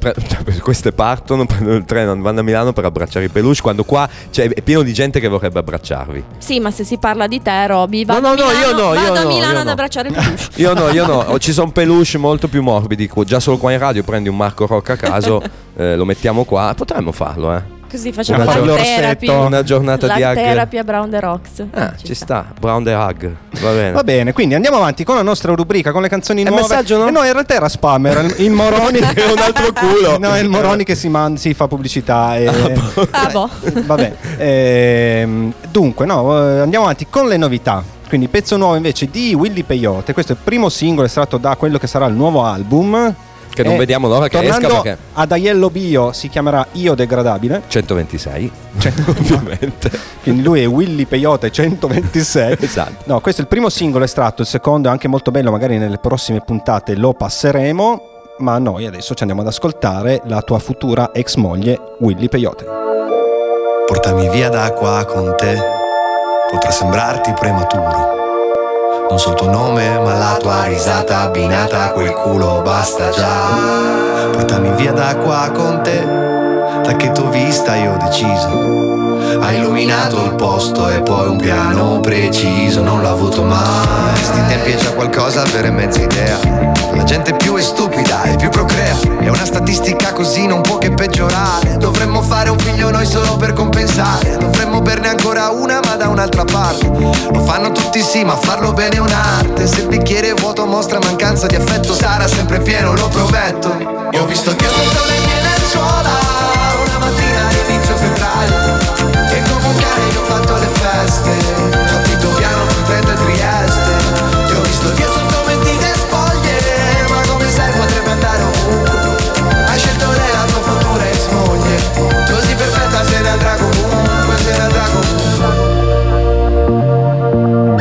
queste partono, prendono il treno, vanno a Milano per abbracciare i peluche, quando qua è pieno di gente che vorrebbe abbracciarvi. Sì, ma se si parla di te, Roby, vado a Milano ad abbracciare i peluche. Io no, ci sono peluche molto più morbidi. Già solo qua in radio prendi un Marco Rocca a caso, lo mettiamo qua, potremmo farlo, Così facciamo una giornata di hug therapy a Brown the Rocks. Ci sta. Brown the Hug. Va bene, quindi andiamo avanti con la nostra rubrica, con le canzoni nuove. Messaggio, no? No, in realtà era spam, era il Moroni che è un altro culo. No, è il Moroni che si fa pubblicità e... Vabbè. Dunque, andiamo avanti con le novità. Quindi pezzo nuovo invece di Willy Peyote. Questo è il primo singolo estratto da quello che sarà il nuovo album, che non vediamo l'ora che esca, perché ad Aiello Bio si chiamerà Io Degradabile 126 ovviamente. Quindi lui è Willy Peyote 126. Esatto. No, questo è il primo singolo estratto, il secondo è anche molto bello, magari nelle prossime puntate lo passeremo, ma noi adesso ci andiamo ad ascoltare la tua futura ex moglie Willy Peyote. Portami via da qua con te, potrà sembrarti prematuro. Non so il tuo nome, ma la tua risata abbinata a quel culo basta già. Portami via da qua con te, da che t'ho vista io ho deciso. Hai illuminato il posto e poi un piano preciso non l'ho avuto mai. Sti tempi è già qualcosa avere mezza idea. La gente più è stupida e più procrea. È una statistica così non può che peggiorare. Dovremmo fare un figlio noi solo per compensare. Dovremmo berne ancora una ma da un'altra parte. Lo fanno tutti sì ma farlo bene è un'arte. Se il bicchiere è vuoto mostra mancanza di affetto. Sarà sempre pieno, lo prometto. Io ho visto che sotto le mie lenzuola una mattina all'inizio febbraio. E con un cane io ho fatto le feste. A Tito Piano con 30 Trieste. Io ho visto che sotto mentite spoglie. Ma come sai potrebbe andare ovunque. Hai scelto lei la tua futura ex moglie. Così perfetta se ne andrà comunque, se ne andrà comunque.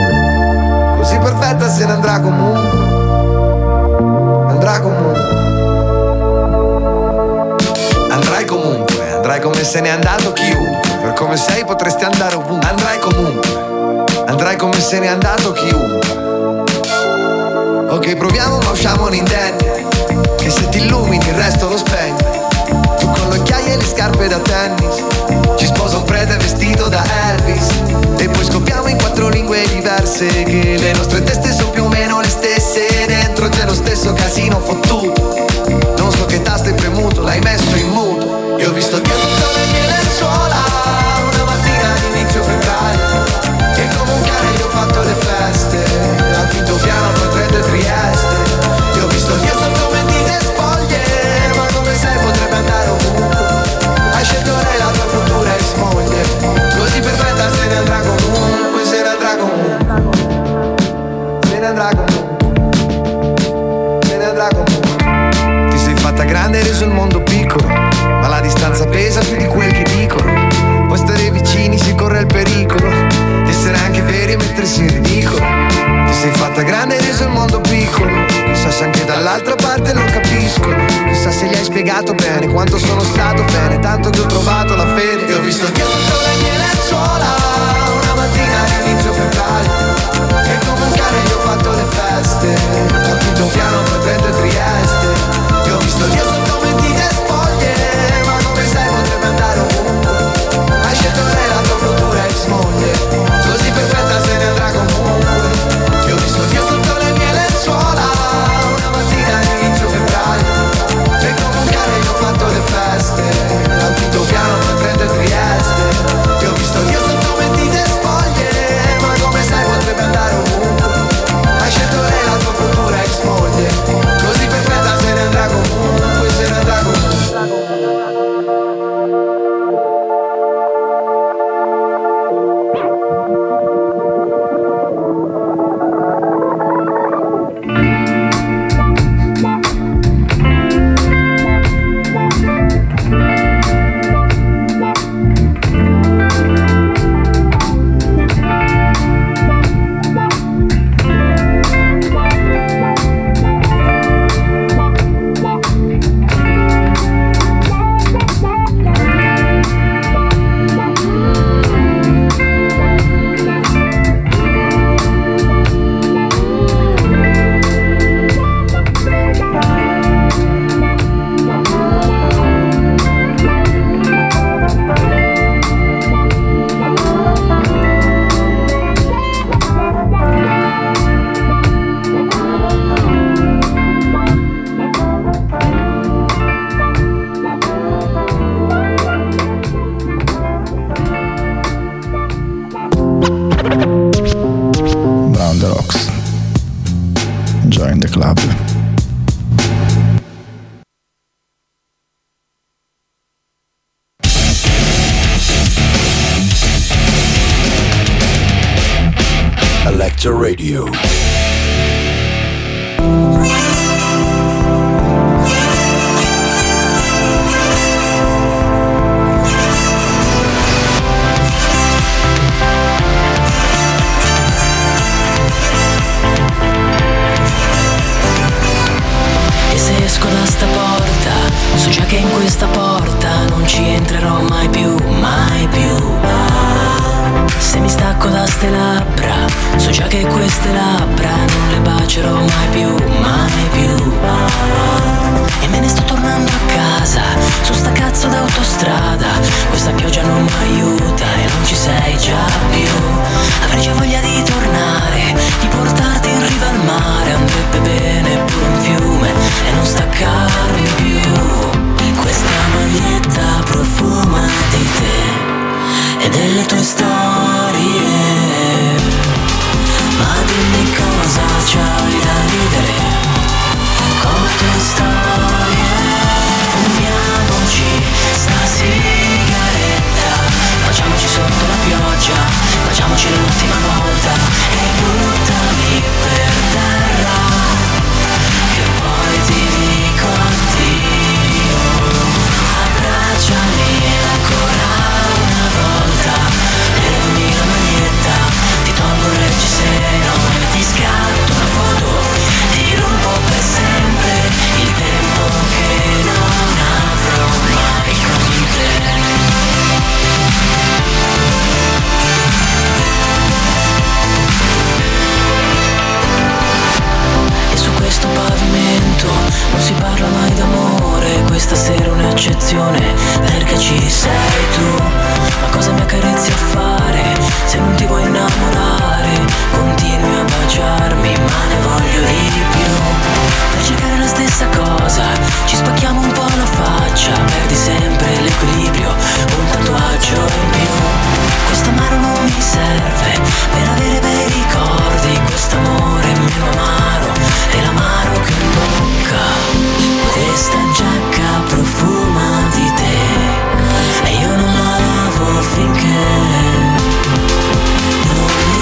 Così perfetta se ne andrà comunque. Andrà comunque. Andrai comunque, andrai come se n'è andato chiunque. Per come sei potresti andare ovunque. Andrai comunque, andrai come se n'è andato chiunque. Ok, proviamo ma usciamo indenne. Che se ti illumini il resto lo spegni. Tu con l'occhiaia e le scarpe da tennis. Ci sposa un prete vestito da Elvis. E poi scopriamo in 4 lingue diverse. Che le nostre teste sono più o meno le stesse. Dentro c'è lo stesso casino fottuto. Non so che tasto hai premuto, l'hai messo in muto. Io ho visto che sotto le mie lenzuola una mattina all'inizio febbraio. E come un cane io ho fatto le feste. A Tito Piano con 30 Trieste. Io ho visto che sotto mentite spoglie. Ma come sai potrebbe andare ovunque. Hai scelto lei la tua futura ex moglie. Così perfetta se ne andrà comunque. Se ne andrà comunque. Se ne andrà comunque. Se ne andrà comunque. Ti sei fatta grande e reso il mondo piccolo. Ma la distanza pesa più di quel che dicono. Poi stare vicini si corre il pericolo di essere anche veri e mettersi in ridicolo. Ti sei fatta grande e reso il mondo piccolo. Chissà se anche dall'altra parte non capiscono. Chissà se gli hai spiegato bene quanto sono stato bene. Tanto che ho trovato la fede. Io ho visto che sotto le mie lenzuola una mattina all'inizio febbraio. E come un cane io ho fatto le feste. Ho vinto un piano per 30 Trieste. Io ho visto che sotto mentite spoglie. Hai scelto lei la tua futura ex moglie. Così perfetta se ne andrà comunque. Io ho visto Dio sotto le mie lenzuola una mattina all'inizio febbraio. E come un cane io ho fatto le feste. Al Quinto Piano con 30 Trieste. Io ho visto Dio sotto mentite spoglie. Ma come sai potrebbe andare ovunque. Hai scelto lei la tua futura ex moglie. Così perfetta se Lector Radio. E se esco da sta porta, so già che in questa porta non ci entrerò mai più, mai più. Se mi stacco da ste labbra, so già che queste labbra non le bacerò mai più, mai più. E me ne sto tornando a casa, su sta cazzo d'autostrada. Questa pioggia non mi aiuta e non ci sei già più. Avrei già voglia di tornare, di portarti in riva al mare. Andrebbe bene pure un fiume e non staccarmi più. Questa maglietta profuma di te e delle tue storie, ma dimmi cosa c'hai da ridere con le tue storie. Fumiamoci sta sigaretta, baciamoci sotto la pioggia, baciamoci l'ultima volta e buttami per terra, che poi ti dico addio. Abbracciami ancora reggiseno e ti scatto una foto, ti rubo per sempre il tempo che non avrò mai con te. E su questo pavimento non si parla mai d'amore, questa sera un'eccezione perché ci sei tu. Ma cosa mi accarezzi a fare se non ti vuoi innamorare? Continui a baciarmi, ma ne voglio di più. Per cercare la stessa cosa ci spacchiamo un po' la faccia, perdi sempre l'equilibrio, un tatuaggio in più. Quest'amaro non mi serve per avere bei ricordi, quest'amore è meno amaro dell'amaro che in bocca. Questa giacca profuma di te e io non la lavo finché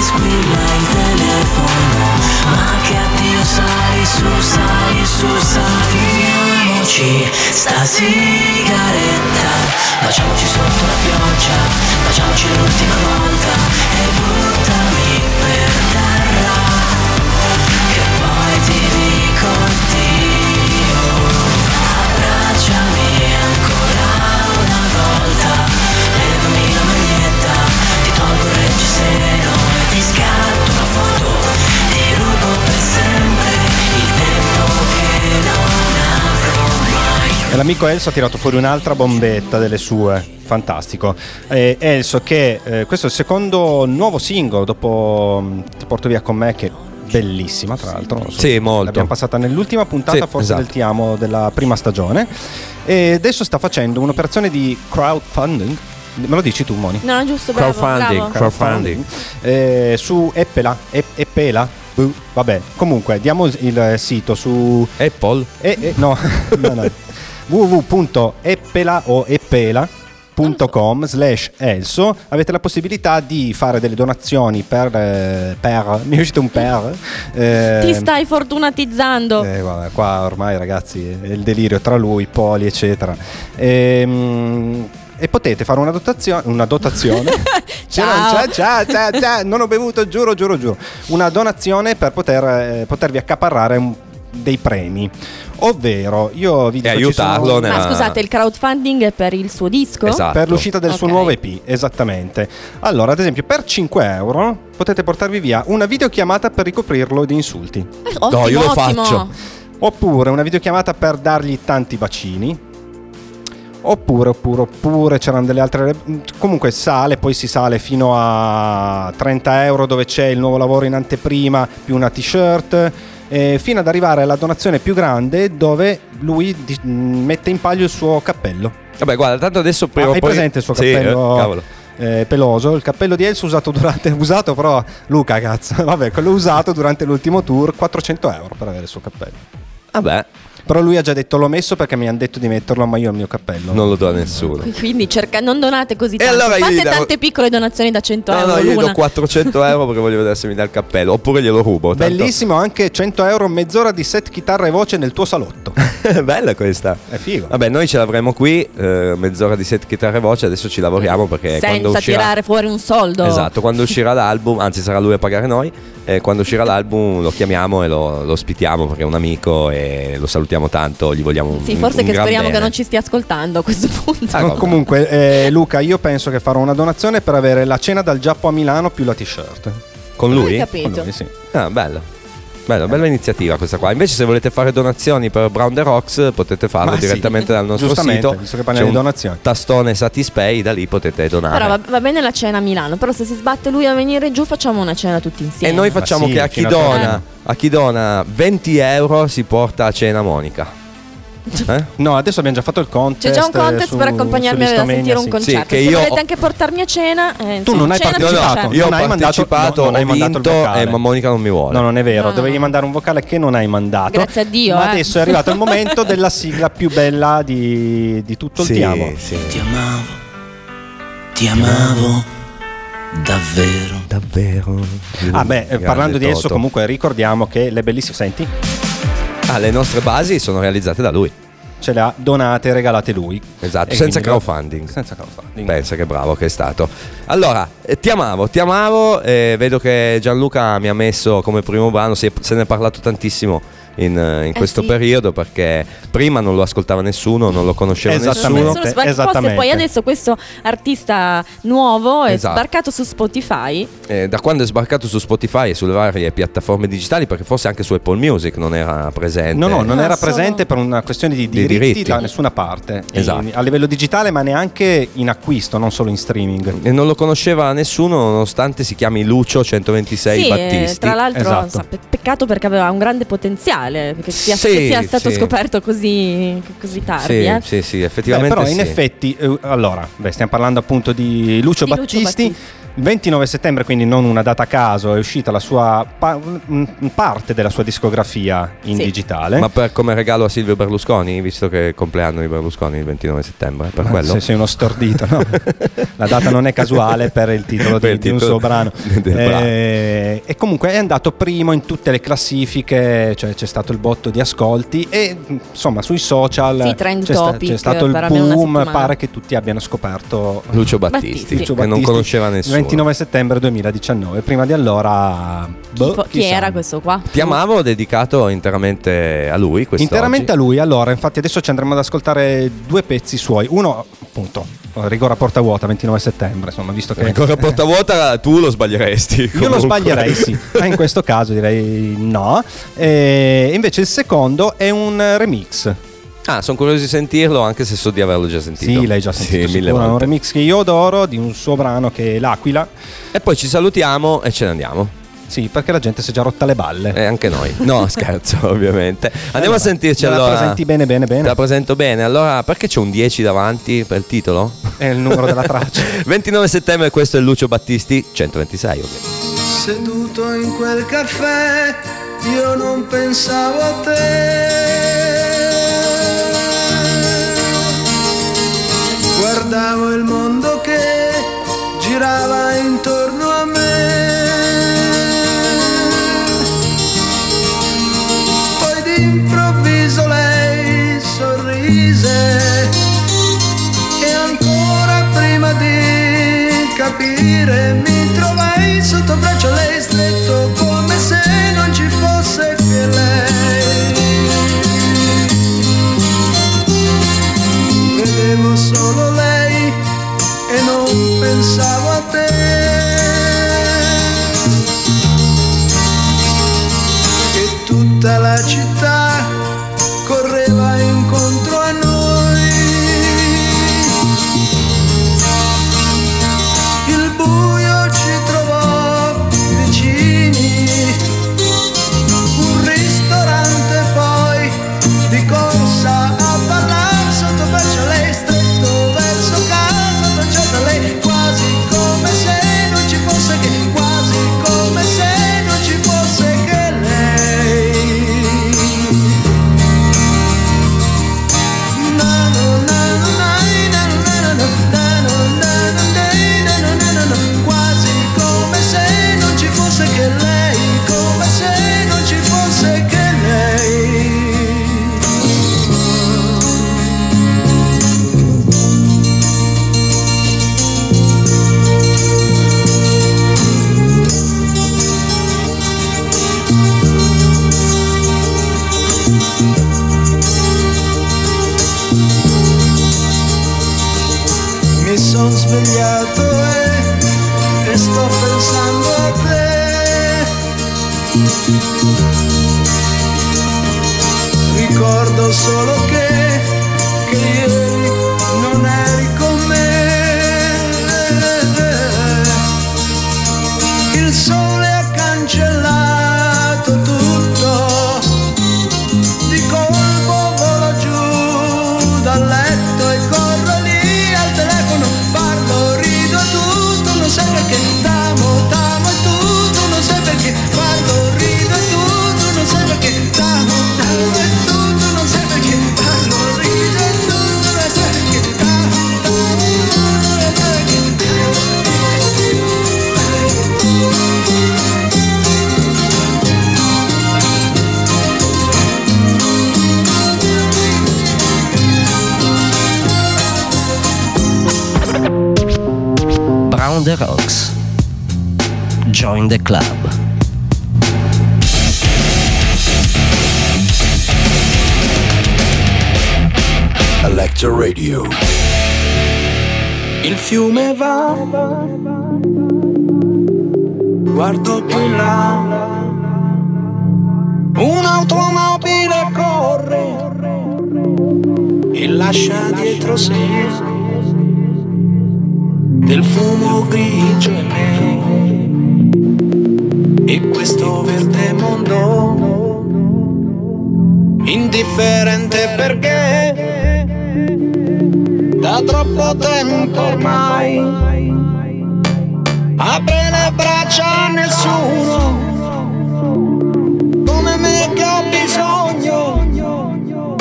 squilla il telefono, ma che addio, sali su, sali su, sali. Finiamoci sta sigaretta, baciamoci sotto la pioggia, baciamoci l'ultima volta e buttami per terra, che poi ti dico addio. Abbracciami ancora una volta, levami la maglietta, ti tolgo il reggiseno, ti scatto una foto, ti rubo per sempre il tempo che non avrò mai. E l'amico Elso ha tirato fuori un'altra bombetta delle sue, fantastico. Elso che questo è il secondo nuovo singolo dopo Ti porto via con me, che bellissima tra l'altro, non so, sì, molto. L'abbiamo passata nell'ultima puntata, sì, forse esatto, del Ti Amo della prima stagione. E adesso sta facendo un'operazione di crowdfunding. Me lo dici tu, Moni? No, giusto, bravo, crowdfunding. Su Eppela, Eppela? Vabbè, comunque diamo il sito su Apple no, no, no. www.eppela o eppela.com/Elso. Avete la possibilità di fare delle donazioni per mi è uscito un per ti stai fortunatizzando, guarda, qua ormai ragazzi è il delirio tra lui, Poli eccetera. E potete fare una dotazione ciao, non ho bevuto, giuro, una donazione per potervi accaparrare dei premi, ovvero io vi dico aiutarlo sono... Ma scusate, il crowdfunding è per il suo disco? Esatto. Per l'uscita del suo nuovo EP, esattamente. Allora, ad esempio, per 5 euro potete portarvi via una videochiamata per ricoprirlo di insulti. Ottimo, no, io lo faccio. Oppure una videochiamata per dargli tanti bacini. Oppure c'erano delle altre. Comunque sale, poi si sale fino a 30 euro dove c'è il nuovo lavoro in anteprima più una t-shirt, fino ad arrivare alla donazione più grande dove lui mette in palio il suo cappello. Vabbè guarda, tanto adesso prima hai poi... presente il suo cappello? Sì, cavolo. Peloso, il cappello di Elso usato però Luca cazzo, vabbè quello usato durante l'ultimo tour, 400 euro per avere il suo cappello. Vabbè Però lui ha già detto l'ho messo perché mi hanno detto di metterlo, ma io ho il mio cappello. Non lo do a nessuno. Quindi non donate così tanto. Allora fate tante piccole donazioni da 100 euro. No, io gli do 400 euro perché voglio vedere se mi dà il cappello. Oppure glielo rubo. Tanto... Bellissimo, anche 100 euro, mezz'ora di set chitarra e voce nel tuo salotto. Bella questa. È figo. Vabbè, noi ce l'avremo qui, mezz'ora di set chitarra e voce. Adesso ci lavoriamo perché senza uscirà... tirare fuori un soldo. Esatto, quando uscirà l'album, anzi sarà lui a pagare noi. Quando uscirà l'album lo chiamiamo e lo ospitiamo perché è un amico e lo salutiamo tanto, gli vogliamo un sì, forse un che speriamo bene. Che non ci stia ascoltando a questo punto. No, comunque Luca, io penso che farò una donazione per avere la cena dal Giappo a Milano più la t-shirt. Con lui? Capito. Con lui, sì. Ah, bello. Bella iniziativa questa qua. Invece se volete fare donazioni per Brown the Rocks potete farlo direttamente dal nostro sito. Visto che parliamo di donazioni, tastone Satispay, da lì potete donare. Però va bene la cena a Milano, però se si sbatte lui a venire giù facciamo una cena tutti insieme. E noi facciamo che a chi dona 20 euro si porta a cena Monica. Eh? No, adesso abbiamo già fatto il contest. C'è già un contest per accompagnarmi a sentire un concerto. Sì, se volete anche portarmi a cena. Tu non hai partecipato. Io ho partecipato, ho vinto e Monica non mi vuole. No, non è vero, dovevi mandare un vocale che non hai mandato. Grazie a Dio. Ma adesso è arrivato il momento della sigla più bella di tutto il Ti Amo. Sì. Ti amavo Davvero. Parlando di esso, comunque ricordiamo che le bellissime... Senti? Le nostre basi sono realizzate da lui. Ce le ha donate e regalate lui. Esatto, senza crowdfunding. Pensa che bravo che è stato. Allora, ti amavo vedo che Gianluca mi ha messo come primo brano. Se ne è parlato tantissimo in questo periodo, perché prima non lo ascoltava nessuno, non lo conosceva nessuno. Poi adesso questo artista nuovo è sbarcato su Spotify. Da quando è sbarcato su Spotify e sulle varie piattaforme digitali, perché forse anche su Apple Music non era presente. Non era presente per una questione di diritti da nessuna parte, a livello digitale, ma neanche in acquisto, non solo in streaming. E non lo conosceva nessuno, nonostante si chiami Lucio 126 Battisti. Tra l'altro, peccato perché aveva un grande potenziale. Perché sia stato scoperto così tardi. Sì, effettivamente. Però in effetti, stiamo parlando appunto di Lucio Battisti. Il 29 settembre, quindi non una data a caso, è uscita la sua parte della sua discografia in digitale. Ma come regalo a Silvio Berlusconi, visto che è il compleanno di Berlusconi il 29 settembre, per quello. Se sei uno stordito, no? La data non è casuale per il titolo di un suo brano. E comunque è andato primo in tutte le classifiche, cioè c'è stato il botto di ascolti e insomma sui social c'è stato il boom, pare che tutti abbiano scoperto Lucio Battisti. Che non conosceva nessuno. 29 settembre 2019, prima di allora chi era questo qua? Ti amavo, dedicato interamente a lui quest'oggi. Allora, infatti adesso ci andremo ad ascoltare due pezzi suoi. Uno, appunto, rigore a porta vuota, 29 settembre, insomma, visto che rigore a porta vuota tu lo sbaglieresti. Io comunque lo sbaglierei, sì, ma in questo caso direi no. E invece il secondo è un remix. Sono curioso di sentirlo, anche se so di averlo già sentito. Sì, l'hai già sentito. Sì, un remix che io adoro di un suo brano che è L'Aquila. E poi ci salutiamo e ce ne andiamo. Sì, perché la gente si è già rotta le balle. E anche noi. No, scherzo, ovviamente. Andiamo a sentirci allora. La presenti bene. Te la presento bene. Allora, perché c'è un 10 davanti per il titolo? È il numero della traccia. 29 settembre, questo è Lucio Battisti 126, ovviamente. Seduto in quel caffè, io non pensavo a te. Guardavo il mondo che girava intorno a me. Poi d'improvviso lei sorrise e ancora prima di capire mi trovai sotto braccio a lei, stretto come se non ci fosse che lei. Vedevo solo lei e non pensavo a te. E tutta la città correva incontro a noi. Il buio ci trovò vicini. Un ristorante poi di corsa a parlare. Lei stretto verso casa, baciata lei quasi come se Mi son svegliato e sto pensando a te. Ricordo solo che ieri non eri con me. Il sole ha cancellato tutto. Di colpo volo giù dal letto e corro lì al telefono. Parlo, rido, tutto, non sai perché. T'amo, t'amo e tutto, non sai perché. Parlo, rido, tutto, non sai perché. T'amo, t'amo e tutto, non sai perché. Parlo, rido, tutto, non sai perché. T'amo, t'amo e tutto, non sai perché. Brown the Rocks, Join the Club. Lector Radio. Il fiume va, guardo più in là, un'automobile corre e lascia dietro sé del fumo grigio e nero, e questo verde mondo indifferente perché da troppo tempo ormai apre le braccia a nessuno come me che ho bisogno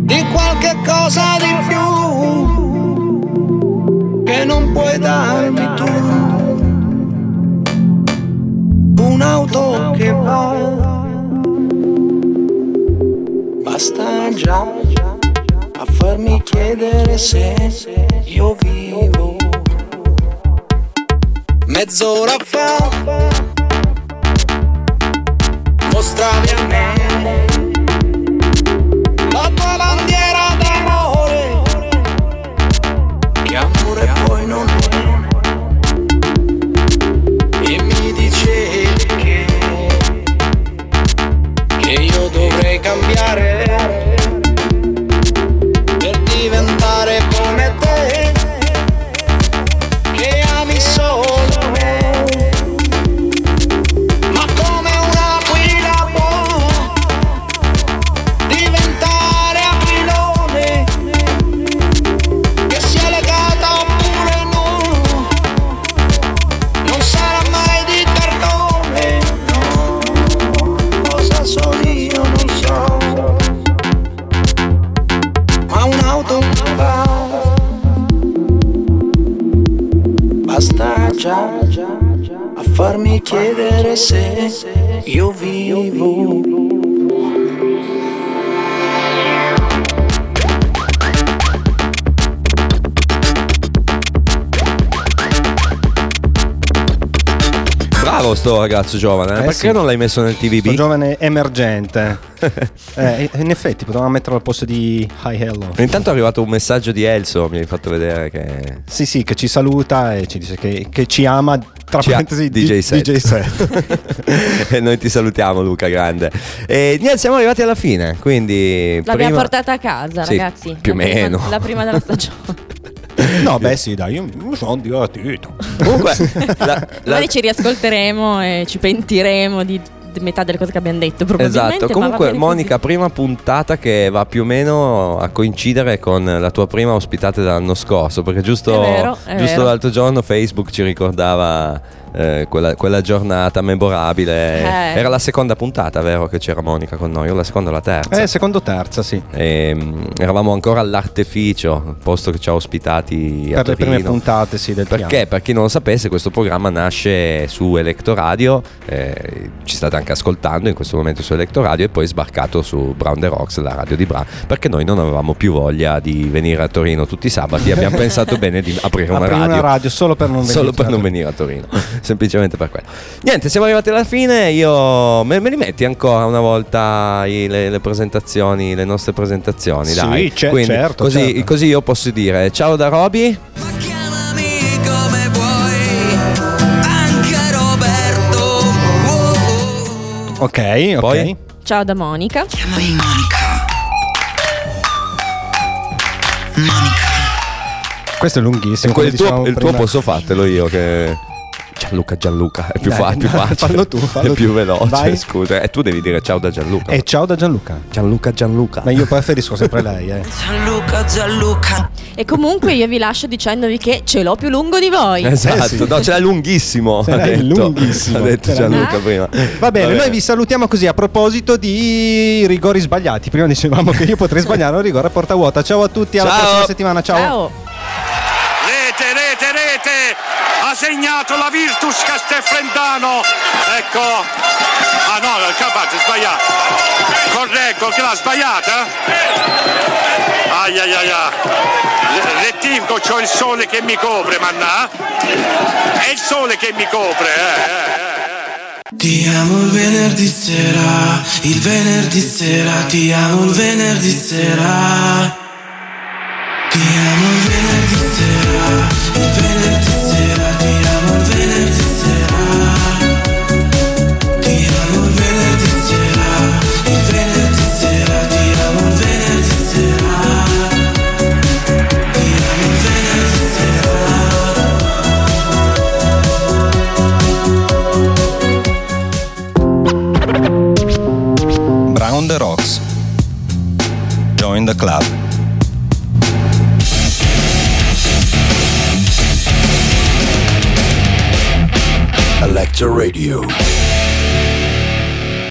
di qualche cosa di più che non puoi darmi tu. Un'auto che va, basta già a farmi chiedere se io vivo. Mezz'ora fa mostravi a me la tua bandiera d'amore, che amore poi non è, e mi dicevi che io dovrei cambiare per diventare come te, che ami solo me, ma come un'aquila può diventare aquilone, che sia legata oppure no, non sarà mai di cartone. No, cosa sono io non so, ma un'auto va, basta già a farmi chiedere se io vivo. Bravo sto ragazzo giovane, perché sì, non l'hai messo nel TVB? Sto giovane emergente. In effetti potevamo metterlo al posto di Aiello. Intanto è arrivato un messaggio di Elso, mi hai fatto vedere che... Sì sì, che ci saluta e ci dice che ci ama, tra parentesi DJ set. E noi ti salutiamo Luca, grande. E niente, siamo arrivati alla fine, quindi... L'abbiamo portata a casa, sì, ragazzi. Più o meno. La prima della stagione. No, beh sì, dai, io mi sono divertito. Comunque magari ci riascolteremo e ci pentiremo di metà delle cose che abbiamo detto, probabilmente. Esatto, comunque Monica, così, prima puntata che va più o meno a coincidere con la tua prima ospitata dell'anno scorso, perché giusto l'altro giorno Facebook ci ricordava quella giornata memorabile. Era la seconda puntata, vero, che c'era Monica con noi, o la seconda o la terza? Secondo terza, sì. E, eravamo ancora all'Artificio, posto che ci ha ospitati per a Torino. Per le prime puntate, sì, del perché, piano. Per chi non lo sapesse, questo programma nasce su Elettro Radio, ci state anche ascoltando in questo momento su Electro Radio, e poi sbarcato su Brown the Rocks, la radio di Brown, perché noi non avevamo più voglia di venire a Torino tutti i sabati. Abbiamo pensato bene di aprire una radio solo per non venire a Torino, semplicemente per quello. Niente, siamo arrivati alla fine. Io me li metti ancora una volta le presentazioni, le nostre presentazioni, sì, dai. Quindi, certo. Così io posso dire ciao da Roby. Ok, ok. Poi? Ciao da Monica. Chiamami Monica. Monica. Questo è lunghissimo. Il tuo posso fatelo io che... Gianluca, è più, dai, più facile. Fallo tu. È più veloce. Vai. Scusa. E tu devi dire ciao da Gianluca. E ciao da Gianluca. Gianluca. Ma io preferisco sempre lei, Gianluca. E comunque io vi lascio dicendovi che ce l'ho più lungo di voi. Esatto, sì. No, ce l'ha lunghissimo. Ha detto Gianluca prima. Va bene, noi vi salutiamo così. A proposito di rigori sbagliati, prima dicevamo che io potrei sbagliare un rigore a porta vuota. Ciao a tutti, alla prossima settimana. Ciao. Rete, ha segnato la Virtus Castelfrendano, ecco, il capace è sbagliato, correggo che l'ha sbagliata, rettifico, c'ho il sole che mi copre, mannà, è il sole che mi copre, Ti amo il venerdì sera, ti amo il venerdì sera. Ti amo il venerdì sera, ti amo il venerdì sera. Ti amo il venerdì sera, ti amo il venerdì sera. Ti amo il venerdì sera. Brown the Rocks, Join the Club. Lector Radio.